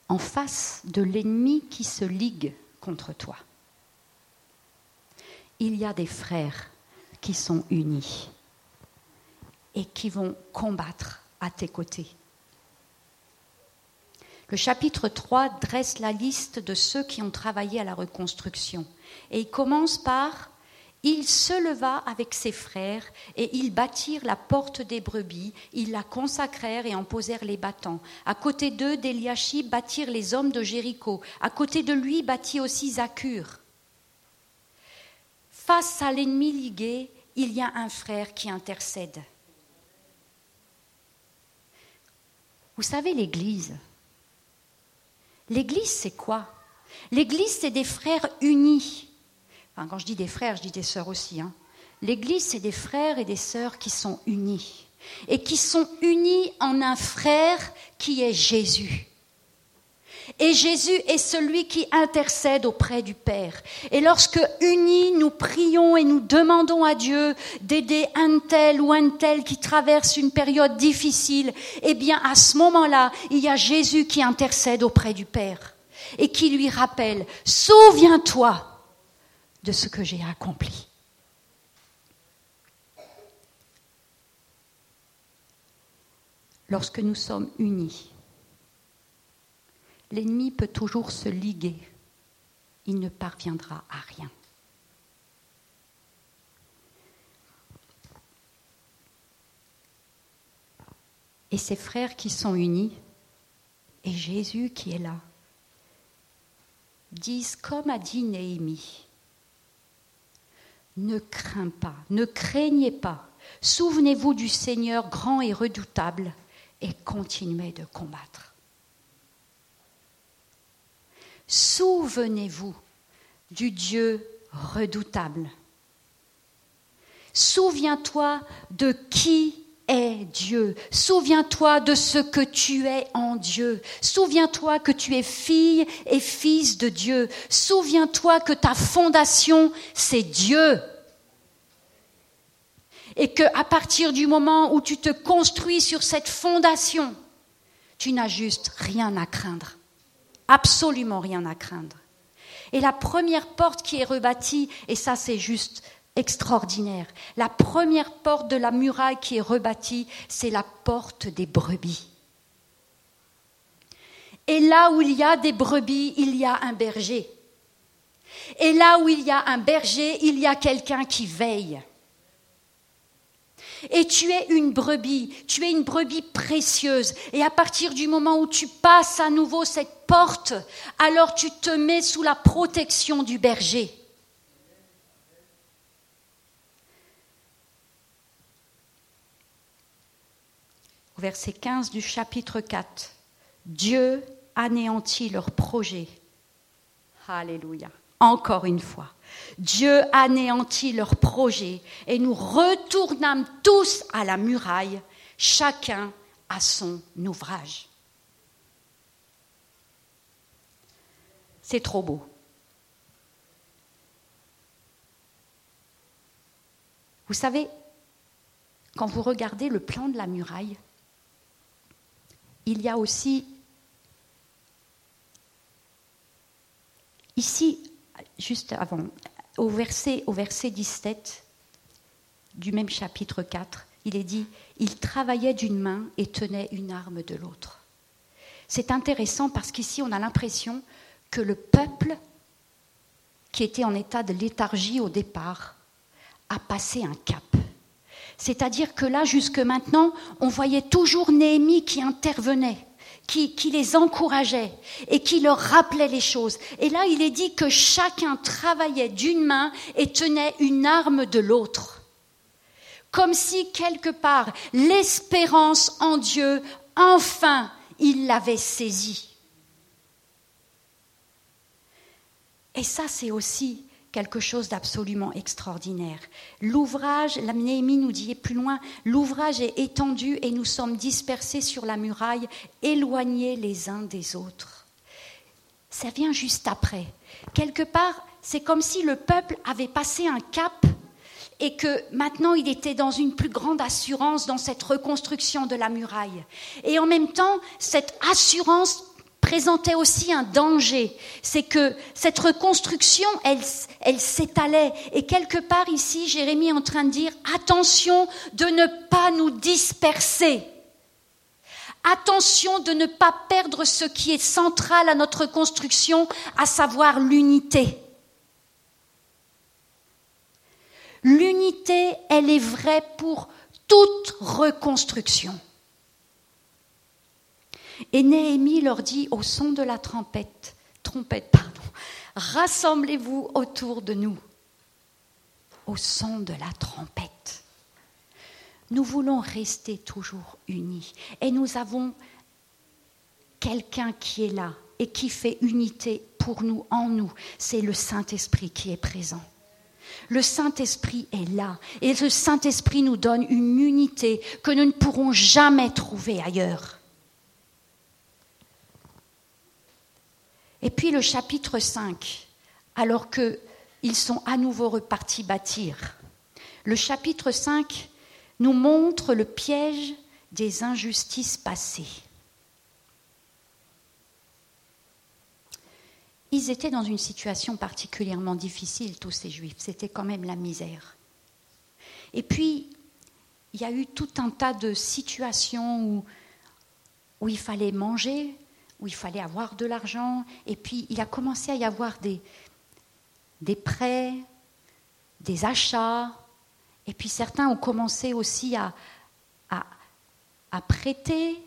En face de l'ennemi qui se ligue contre toi, il y a des frères qui sont unis et qui vont combattre à tes côtés. Le chapitre trois dresse la liste de ceux qui ont travaillé à la reconstruction. Et il commence par « Il se leva avec ses frères, et ils bâtirent la porte des brebis, ils la consacrèrent et en posèrent les battants. À côté d'eux, d'Eliashib bâtirent les hommes de Jéricho. À côté de lui bâtit aussi Zachur. Face à l'ennemi ligué, il y a un frère qui intercède. » Vous savez, l'Église L'Église, c'est quoi ? L'Église, c'est des frères unis. Enfin, quand je dis des frères, je dis des sœurs aussi. Hein. L'Église, c'est des frères et des sœurs qui sont unis. Et qui sont unis en un frère qui est Jésus. Et Jésus est celui qui intercède auprès du Père. Et lorsque, unis, nous prions et nous demandons à Dieu d'aider un tel ou un tel qui traverse une période difficile, eh bien, à ce moment-là, il y a Jésus qui intercède auprès du Père et qui lui rappelle « Souviens-toi de ce que j'ai accompli. » Lorsque nous sommes unis, l'ennemi peut toujours se liguer. Il ne parviendra à rien. Et ses frères qui sont unis, et Jésus qui est là, disent comme a dit Néhémie, « Ne crains pas, ne craignez pas, souvenez-vous du Seigneur grand et redoutable, et continuez de combattre. » Souvenez-vous du Dieu redoutable. Souviens-toi de qui est Dieu. Souviens-toi de ce que tu es en Dieu. Souviens-toi que tu es fille et fils de Dieu. Souviens-toi que ta fondation, c'est Dieu. Et qu'à partir du moment où tu te construis sur cette fondation, tu n'as juste rien à craindre. Absolument rien à craindre. Et la première porte qui est rebâtie, et ça c'est juste extraordinaire, la première porte de la muraille qui est rebâtie, c'est la porte des brebis. Et là où il y a des brebis, il y a un berger. Et là où il y a un berger, il y a quelqu'un qui veille. Et tu es une brebis, tu es une brebis précieuse. Et à partir du moment où tu passes à nouveau cette porte, alors tu te mets sous la protection du berger. Au verset quinze du chapitre quatre, Dieu anéantit leurs projets. Alléluia. Encore une fois. Dieu anéantit leurs projets et nous retournâmes tous à la muraille, chacun à son ouvrage. C'est trop beau. Vous savez, quand vous regardez le plan de la muraille, il y a aussi ici, juste avant, au verset, au verset dix-sept du même chapitre quatre, il est dit « Il travaillait d'une main et tenait une arme de l'autre ». C'est intéressant parce qu'ici, on a l'impression que le peuple, qui était en état de léthargie au départ, a passé un cap. C'est-à-dire que là, jusque maintenant, on voyait toujours Néhémie qui intervenait. Qui, qui les encourageait et qui leur rappelait les choses. Et là, il est dit que chacun travaillait d'une main et tenait une arme de l'autre. Comme si, quelque part, l'espérance en Dieu, enfin, il l'avait saisie. Et ça, c'est aussi quelque chose d'absolument extraordinaire. L'ouvrage, la Néhémie nous dit plus loin, l'ouvrage est étendu et nous sommes dispersés sur la muraille, éloignés les uns des autres. Ça vient juste après. Quelque part, c'est comme si le peuple avait passé un cap et que maintenant il était dans une plus grande assurance dans cette reconstruction de la muraille. Et en même temps, cette assurance présentait aussi un danger, c'est que cette reconstruction, elle, elle s'étalait. Et quelque part ici, Jérémie est en train de dire « Attention de ne pas nous disperser ». Attention de ne pas perdre ce qui est central à notre construction, à savoir l'unité. L'unité, elle est vraie pour toute reconstruction. Et Néhémie leur dit au son de la trompette, trompette, pardon, rassemblez-vous autour de nous. Au son de la trompette. Nous voulons rester toujours unis. Et nous avons quelqu'un qui est là et qui fait unité pour nous, en nous. C'est le Saint-Esprit qui est présent. Le Saint-Esprit est là. Et le Saint-Esprit nous donne une unité que nous ne pourrons jamais trouver ailleurs. Et puis le chapitre cinq, alors qu'ils sont à nouveau repartis bâtir. Le chapitre cinq nous montre le piège des injustices passées. Ils étaient dans une situation particulièrement difficile, tous ces Juifs. C'était quand même la misère. Et puis, il y a eu tout un tas de situations où, où il fallait manger, où il fallait avoir de l'argent. Et puis, il a commencé à y avoir des, des prêts, des achats. Et puis certains ont commencé aussi à, à, à prêter,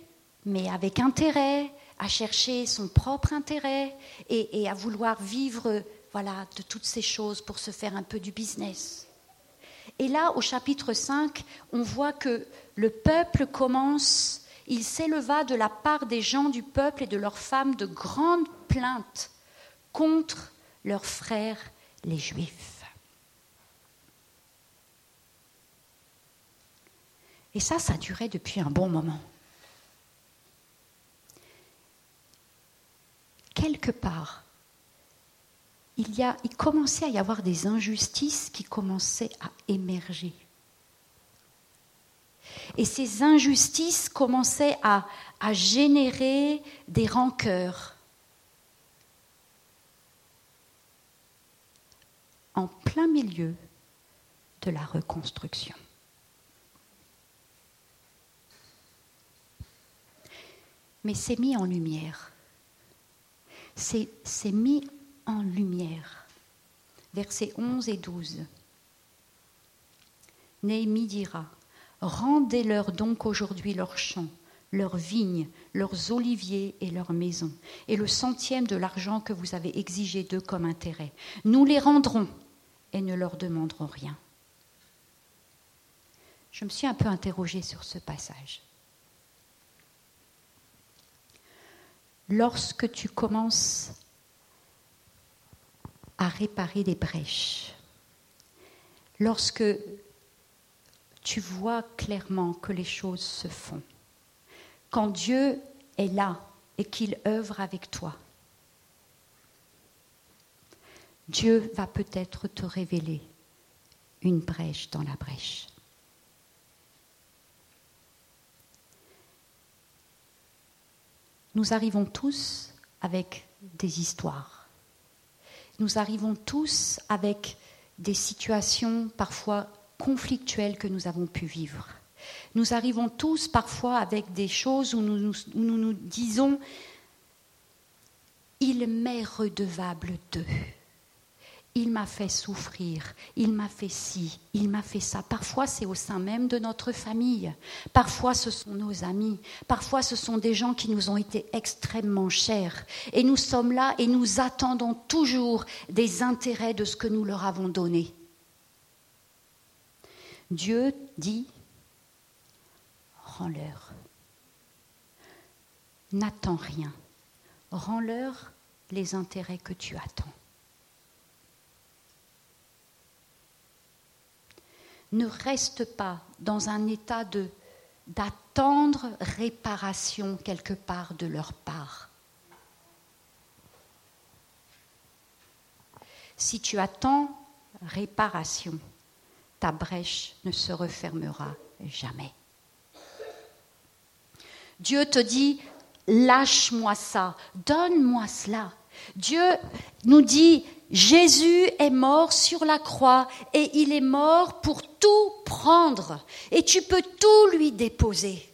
mais avec intérêt, à chercher son propre intérêt et, et à vouloir vivre, voilà, de toutes ces choses pour se faire un peu du business. Et là, au chapitre cinq, on voit que le peuple commence, il s'éleva de la part des gens du peuple et de leurs femmes de grandes plaintes contre leurs frères les Juifs. Et ça, ça durait depuis un bon moment. Quelque part, il, y a, il commençait à y avoir des injustices qui commençaient à émerger. Et ces injustices commençaient à, à générer des rancœurs. En plein milieu de la reconstruction. Mais c'est mis en lumière. C'est, c'est mis en lumière. Versets onze et douze. Néhémie dira, « Rendez-leur donc aujourd'hui leurs champs, leurs vignes, leurs oliviers et leurs maisons, et le centième de l'argent que vous avez exigé d'eux comme intérêt. Nous les rendrons et ne leur demanderons rien. » Je me suis un peu interrogée sur ce passage. Lorsque tu commences à réparer des brèches, lorsque tu vois clairement que les choses se font, quand Dieu est là et qu'il œuvre avec toi, Dieu va peut-être te révéler une brèche dans la brèche. Nous arrivons tous avec des histoires. Nous arrivons tous avec des situations parfois conflictuelles que nous avons pu vivre. Nous arrivons tous parfois avec des choses où nous nous, où nous, nous disons « Il m'est redevable d'eux. Il m'a fait souffrir. Il m'a fait ci. Il m'a fait ça. » Parfois, c'est au sein même de notre famille. Parfois, ce sont nos amis. Parfois, ce sont des gens qui nous ont été extrêmement chers. Et nous sommes là et nous attendons toujours des intérêts de ce que nous leur avons donné. Dieu dit, rends-leur. N'attends rien. Rends-leur les intérêts que tu attends. Ne reste pas dans un état de, d'attendre réparation quelque part de leur part. Si tu attends réparation, ta brèche ne se refermera jamais. Dieu te dit, lâche-moi ça, donne-moi cela. Dieu nous dit, Jésus est mort sur la croix et il est mort pour tout prendre et tu peux tout lui déposer.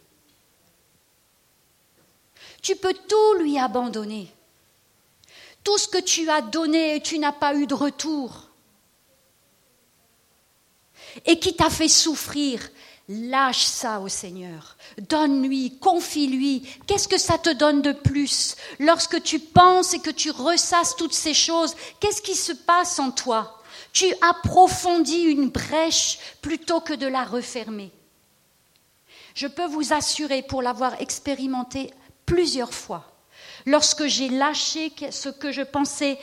Tu peux tout lui abandonner. Tout ce que tu as donné et tu n'as pas eu de retour et qui t'a fait souffrir, lâche ça au Seigneur, donne-lui, confie-lui. Qu'est-ce que ça te donne de plus? Lorsque tu penses et que tu ressasses toutes ces choses, qu'est-ce qui se passe en toi? Tu approfondis une brèche plutôt que de la refermer. Je peux vous assurer, pour l'avoir expérimenté plusieurs fois, lorsque j'ai lâché ce que je pensais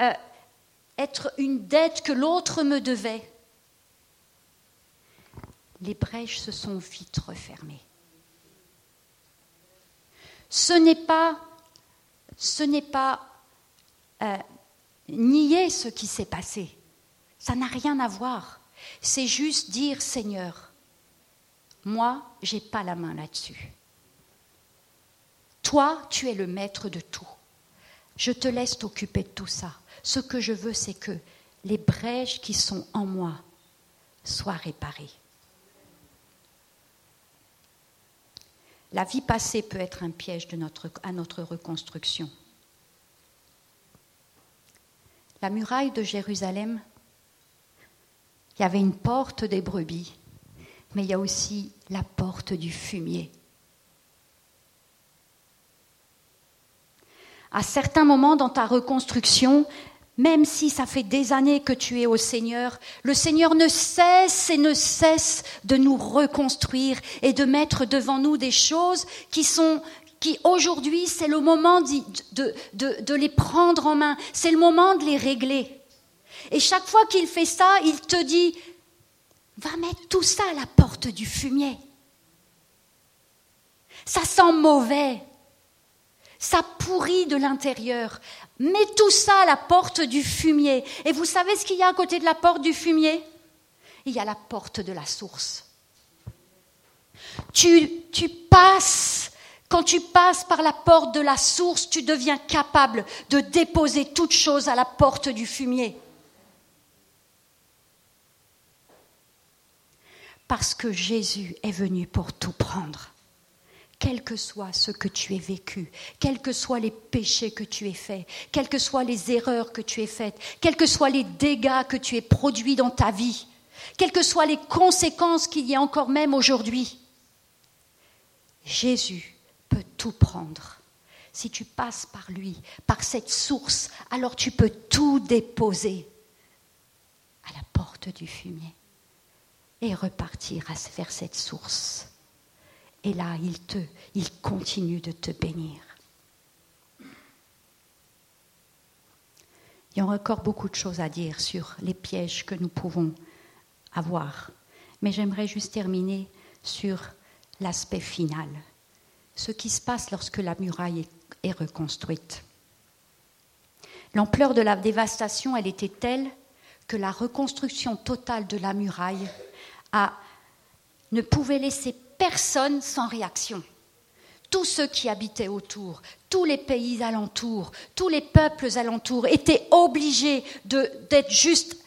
euh, être une dette que l'autre me devait, les brèches se sont vite refermées. Ce n'est pas, ce n'est pas euh, nier ce qui s'est passé. Ça n'a rien à voir. C'est juste dire, Seigneur, moi, je n'ai pas la main là-dessus. Toi, tu es le maître de tout. Je te laisse t'occuper de tout ça. Ce que je veux, c'est que les brèches qui sont en moi soient réparées. La vie passée peut être un piège de notre, à notre reconstruction. La muraille de Jérusalem, il y avait une porte des brebis, mais il y a aussi la porte du fumier. À certains moments dans ta reconstruction, même si ça fait des années que tu es au Seigneur, le Seigneur ne cesse et ne cesse de nous reconstruire et de mettre devant nous des choses qui sont, qui aujourd'hui, c'est le moment de, de, de, de les prendre en main. C'est le moment de les régler. Et chaque fois qu'il fait ça, il te dit, va mettre tout ça à la porte du fumier. Ça sent mauvais. Ça pourrit de l'intérieur. Mets tout ça à la porte du fumier. Et vous savez ce qu'il y a à côté de la porte du fumier? Il y a la porte de la source. Tu, tu passes, quand tu passes par la porte de la source, tu deviens capable de déposer toute chose à la porte du fumier. Parce que Jésus est venu pour tout prendre. Quel que soit ce que tu aies vécu, quels que soient les péchés que tu aies faits, quelles que soient les erreurs que tu aies faites, quels que soient les dégâts que tu aies produits dans ta vie, quelles que soient les conséquences qu'il y ait encore même aujourd'hui, Jésus peut tout prendre. Si tu passes par lui, par cette source, alors tu peux tout déposer à la porte du fumier et repartir vers cette source. Et là, il, te, il continue de te bénir. Il y a encore beaucoup de choses à dire sur les pièges que nous pouvons avoir. Mais j'aimerais juste terminer sur l'aspect final. Ce qui se passe lorsque la muraille est reconstruite. L'ampleur de la dévastation, elle était telle que la reconstruction totale de la muraille a, ne pouvait laisser personne sans réaction. Tous ceux qui habitaient autour, tous les pays alentours, tous les peuples alentours étaient obligés de, d'être juste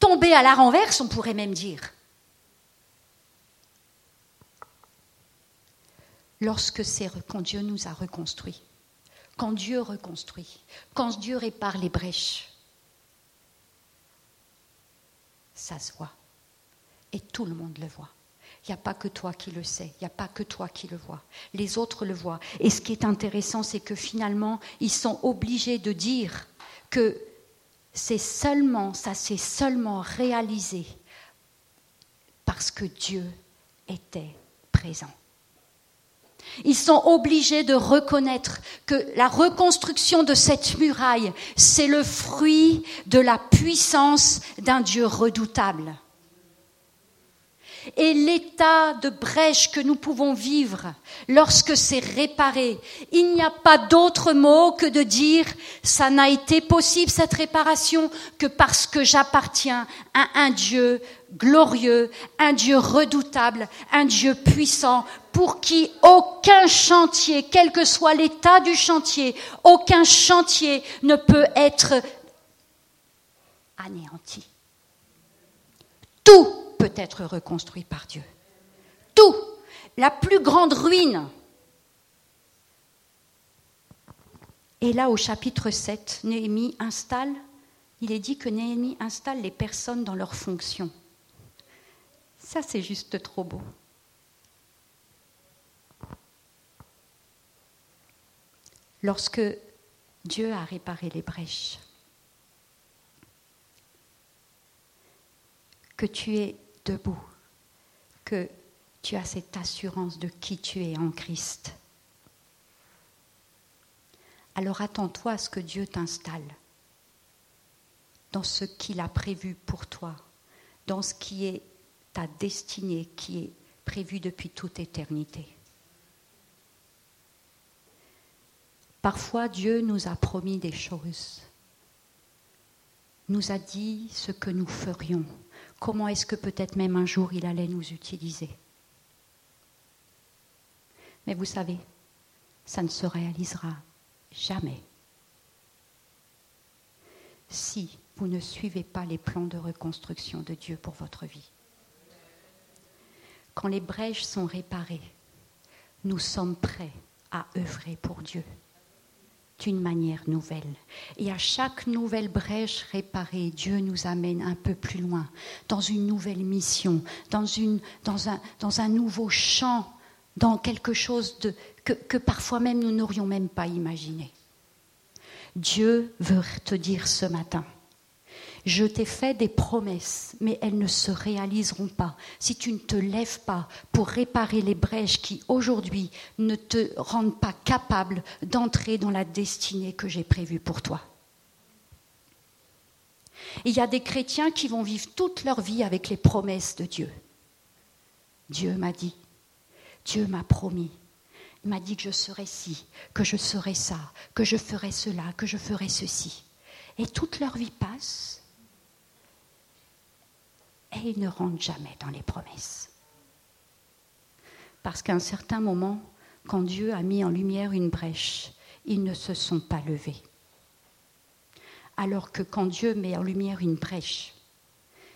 tombés à la renverse, on pourrait même dire. Lorsque c'est, quand Dieu nous a reconstruits, quand Dieu reconstruit, quand Dieu répare les brèches, ça se voit. Et tout le monde le voit. Il n'y a pas que toi qui le sais, il n'y a pas que toi qui le vois. Les autres le voient. Et ce qui est intéressant, c'est que finalement, ils sont obligés de dire que c'est seulement, ça s'est seulement réalisé parce que Dieu était présent. Ils sont obligés de reconnaître que la reconstruction de cette muraille, c'est le fruit de la puissance d'un Dieu redoutable. Et l'état de brèche que nous pouvons vivre lorsque c'est réparé, il n'y a pas d'autre mot que de dire « ça n'a été possible cette réparation que parce que j'appartiens à un Dieu glorieux, un Dieu redoutable, un Dieu puissant pour qui aucun chantier, quel que soit l'état du chantier, aucun chantier ne peut être anéanti. » Tout peut être reconstruit par Dieu. Tout, la plus grande ruine. Et là, au chapitre sept, Néhémie installe, il est dit que Néhémie installe les personnes dans leurs fonctions. Ça, c'est juste trop beau. Lorsque Dieu a réparé les brèches, que tu es debout, que tu as cette assurance de qui tu es en Christ. Alors attends-toi à ce que Dieu t'installe dans ce qu'il a prévu pour toi, dans ce qui est ta destinée, qui est prévue depuis toute éternité. Parfois, Dieu nous a promis des choses, nous a dit ce que nous ferions. Comment est-ce que peut-être même un jour il allait nous utiliser? Mais vous savez, ça ne se réalisera jamais si vous ne suivez pas les plans de reconstruction de Dieu pour votre vie. Quand les brèches sont réparées, nous sommes prêts à œuvrer pour Dieu d'une manière nouvelle. Et à chaque nouvelle brèche réparée, Dieu nous amène un peu plus loin, dans une nouvelle mission, dans, une, dans, un, dans un nouveau champ, dans quelque chose de, que, que parfois même nous n'aurions même pas imaginé. Dieu veut te dire ce matin, je t'ai fait des promesses, mais elles ne se réaliseront pas si tu ne te lèves pas pour réparer les brèches qui, aujourd'hui, ne te rendent pas capable d'entrer dans la destinée que j'ai prévue pour toi. Et il y a des chrétiens qui vont vivre toute leur vie avec les promesses de Dieu. Dieu m'a dit, Dieu m'a promis. Il m'a dit que je serai ci, que je serai ça, que je ferai cela, que je ferai ceci. Et toute leur vie passe. Et ils ne rentrent jamais dans les promesses. Parce qu'à un certain moment, quand Dieu a mis en lumière une brèche, ils ne se sont pas levés. Alors que quand Dieu met en lumière une brèche,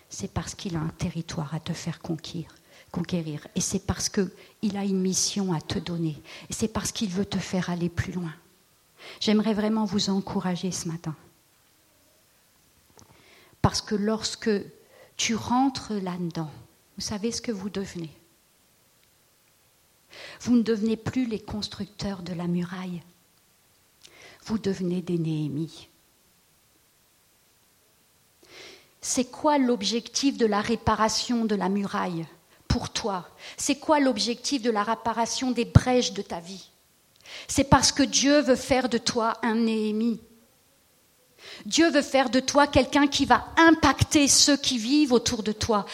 c'est parce qu'il a un territoire à te faire conquérir. conquérir. Et c'est parce qu'il a une mission à te donner. Et c'est parce qu'il veut te faire aller plus loin. J'aimerais vraiment vous encourager ce matin. Parce que lorsque tu rentres là-dedans, vous savez ce que vous devenez. Vous ne devenez plus les constructeurs de la muraille. Vous devenez des Néhémies. C'est quoi l'objectif de la réparation de la muraille pour toi? C'est quoi l'objectif de la réparation des brèches de ta vie? C'est parce que Dieu veut faire de toi un Néhémie. Dieu veut faire de toi quelqu'un qui va impacter ceux qui vivent autour de toi.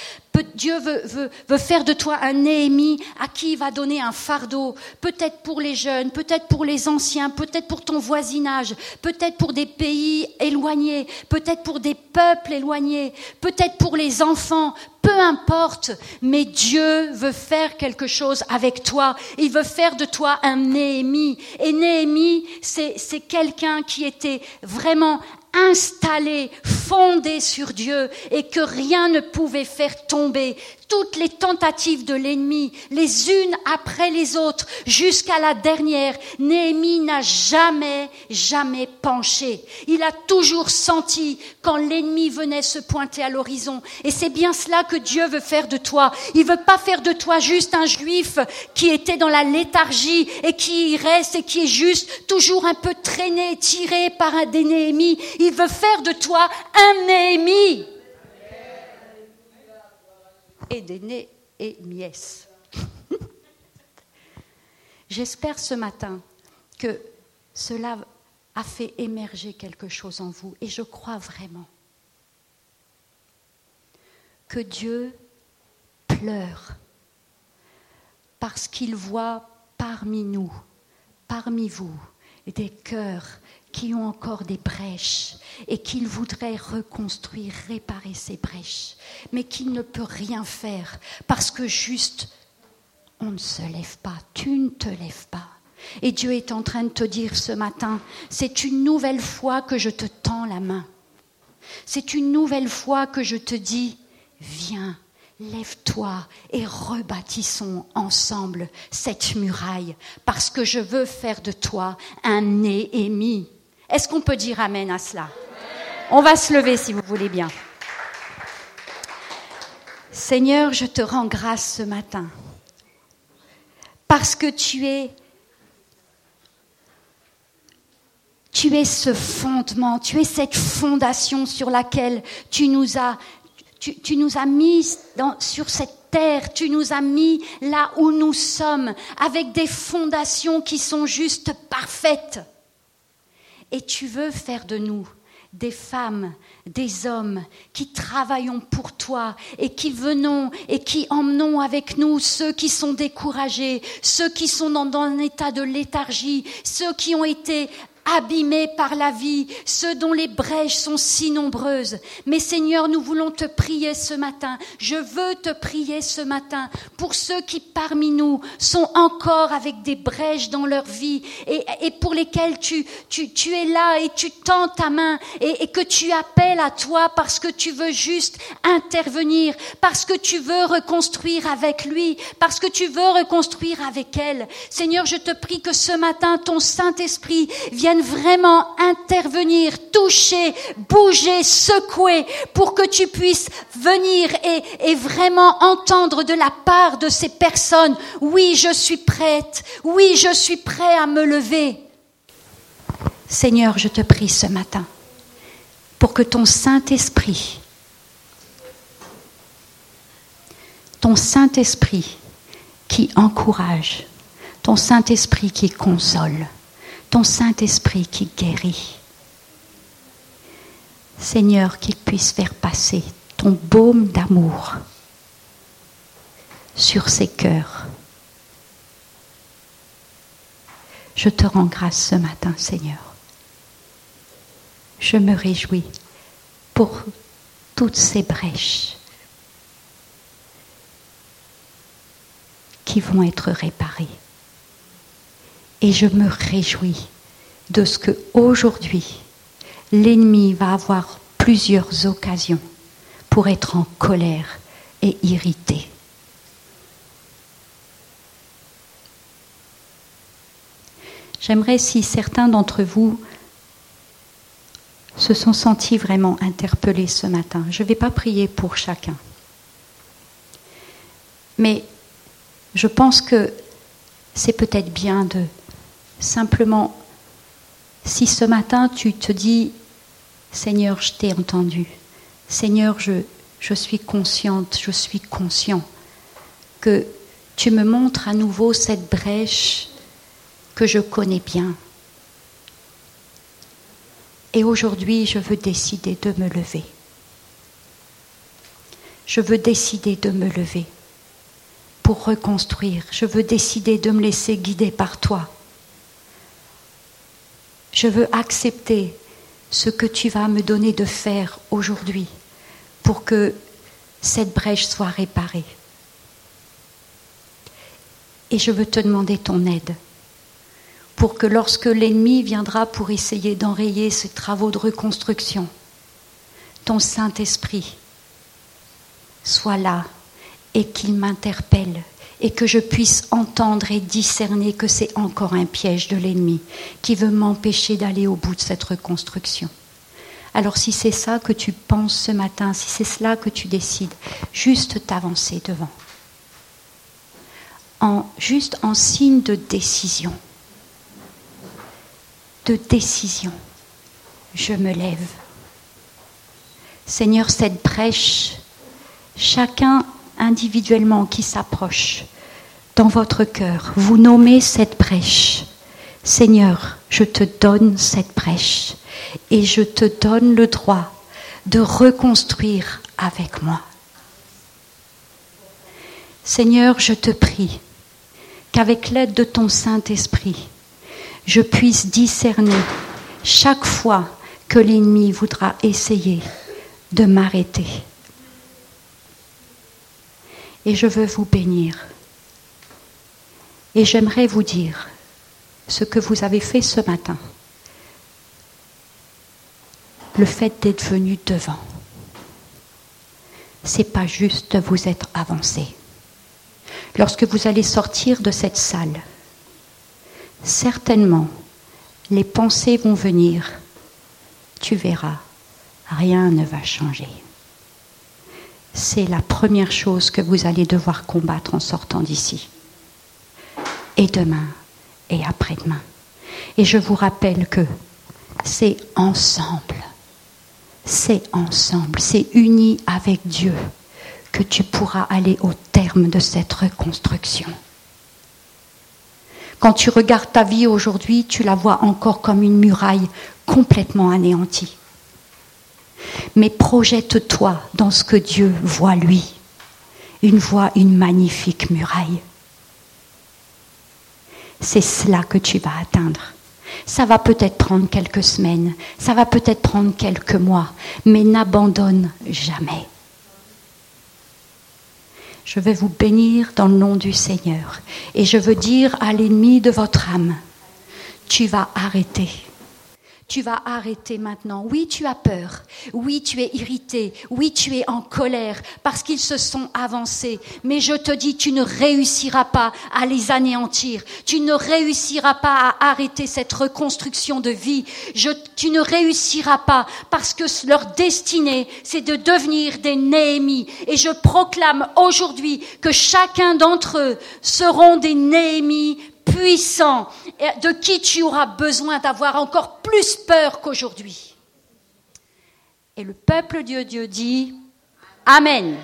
Dieu veut, veut, veut faire de toi un Néhémie à qui il va donner un fardeau, peut-être pour les jeunes, peut-être pour les anciens, peut-être pour ton voisinage, peut-être pour des pays éloignés, peut-être pour des peuples éloignés, peut-être pour les enfants, peu importe, mais Dieu veut faire quelque chose avec toi. Il veut faire de toi un Néhémie. Et Néhémie, c'est, c'est quelqu'un qui était vraiment installé, fondé sur Dieu et que rien ne pouvait faire tomber. Toutes les tentatives de l'ennemi, les unes après les autres, jusqu'à la dernière, Néhémie n'a jamais, jamais penché. Il a toujours senti quand l'ennemi venait se pointer à l'horizon. Et c'est bien cela que Dieu veut faire de toi. Il veut pas faire de toi juste un juif qui était dans la léthargie et qui y reste et qui est juste toujours un peu traîné, tiré par un des Néhémies. Il veut faire de toi un Néhémie. Et des nés et miès. J'espère ce matin que cela a fait émerger quelque chose en vous. Et je crois vraiment que Dieu pleure parce qu'il voit parmi nous, parmi vous, des cœurs qui ont encore des brèches et qu'il voudrait reconstruire, réparer ces brèches, mais qu'il ne peut rien faire parce que juste, on ne se lève pas, tu ne te lèves pas. Et Dieu est en train de te dire ce matin, c'est une nouvelle fois que je te tends la main. C'est une nouvelle fois que je te dis, viens, lève-toi et rebâtissons ensemble cette muraille parce que je veux faire de toi un Néhémie. Est-ce qu'on peut dire amen à cela ? On va se lever si vous voulez bien. Seigneur, je te rends grâce ce matin parce que tu es Tu es ce fondement, tu es cette fondation sur laquelle tu nous as, tu, tu nous as mis dans, sur cette terre, tu nous as mis là où nous sommes, avec des fondations qui sont juste parfaites. Et tu veux faire de nous des femmes, des hommes qui travaillons pour toi et qui venons et qui emmenons avec nous ceux qui sont découragés, ceux qui sont dans, dans un état de léthargie, ceux qui ont été abîmés par la vie, ceux dont les brèches sont si nombreuses. Mais Seigneur, nous voulons te prier ce matin. Je veux te prier ce matin pour ceux qui parmi nous sont encore avec des brèches dans leur vie et, et pour lesquels tu, tu, tu es là et tu tends ta main et, et que tu appelles à toi parce que tu veux juste intervenir, parce que tu veux reconstruire avec lui, parce que tu veux reconstruire avec elle. Seigneur, je te prie que ce matin, ton Saint-Esprit vienne vraiment intervenir, toucher, bouger, secouer pour que tu puisses venir et, et vraiment entendre de la part de ces personnes « Oui, je suis prête, oui, je suis prêt à me lever. » Seigneur, je te prie ce matin pour que ton Saint-Esprit, ton Saint-Esprit qui encourage, ton Saint-Esprit qui console, ton Saint-Esprit qui guérit. Seigneur, qu'il puisse faire passer ton baume d'amour sur ces cœurs. Je te rends grâce ce matin, Seigneur. Je me réjouis pour toutes ces brèches qui vont être réparées. Et je me réjouis de ce que aujourd'hui l'ennemi va avoir plusieurs occasions pour être en colère et irrité. J'aimerais si certains d'entre vous se sont sentis vraiment interpellés ce matin. Je ne vais pas prier pour chacun. Mais je pense que c'est peut-être bien de simplement, si ce matin tu te dis « Seigneur, je t'ai entendu. Seigneur, je, je suis consciente, je suis conscient que tu me montres à nouveau cette brèche que je connais bien. Et aujourd'hui, je veux décider de me lever. Je veux décider de me lever pour reconstruire. Je veux décider de me laisser guider par toi. Je veux accepter ce que tu vas me donner de faire aujourd'hui pour que cette brèche soit réparée. Et je veux te demander ton aide pour que lorsque l'ennemi viendra pour essayer d'enrayer ces travaux de reconstruction, ton Saint-Esprit soit là et qu'il m'interpelle. Et que je puisse entendre et discerner que c'est encore un piège de l'ennemi qui veut m'empêcher d'aller au bout de cette reconstruction. Alors si c'est ça que tu penses ce matin, si c'est cela que tu décides, juste t'avancer devant. En, juste en signe de décision. De décision. Je me lève. Seigneur, cette brèche, chacun individuellement qui s'approche dans votre cœur, vous nommez cette brèche. Seigneur, je te donne cette brèche et je te donne le droit de reconstruire avec moi. Seigneur, je te prie qu'avec l'aide de ton Saint-Esprit, je puisse discerner chaque fois que l'ennemi voudra essayer de m'arrêter. Et je veux vous bénir. Et j'aimerais vous dire ce que vous avez fait ce matin. Le fait d'être venu devant, c'est pas juste de vous être avancé. Lorsque vous allez sortir de cette salle, certainement, les pensées vont venir. Tu verras, rien ne va changer. C'est la première chose que vous allez devoir combattre en sortant d'ici. Et demain, et après-demain. Et je vous rappelle que c'est ensemble, c'est ensemble, c'est uni avec Dieu que tu pourras aller au terme de cette reconstruction. Quand tu regardes ta vie aujourd'hui, tu la vois encore comme une muraille complètement anéantie. Mais projette-toi dans ce que Dieu voit lui. Il voit une magnifique muraille. C'est cela que tu vas atteindre. Ça va peut-être prendre quelques semaines, ça va peut-être prendre quelques mois, mais n'abandonne jamais. Je vais vous bénir dans le nom du Seigneur. Et je veux dire à l'ennemi de votre âme, tu vas arrêter. Tu vas arrêter maintenant. Oui, tu as peur. Oui, tu es irrité. Oui, tu es en colère parce qu'ils se sont avancés. Mais je te dis, tu ne réussiras pas à les anéantir. Tu ne réussiras pas à arrêter cette reconstruction de vie. Je, tu ne réussiras pas parce que leur destinée, c'est de devenir des Néhémies. Et je proclame aujourd'hui que chacun d'entre eux seront des Néhémies puissants, de qui tu auras besoin d'avoir encore plus peur qu'aujourd'hui. Et le peuple de Dieu dit Amen.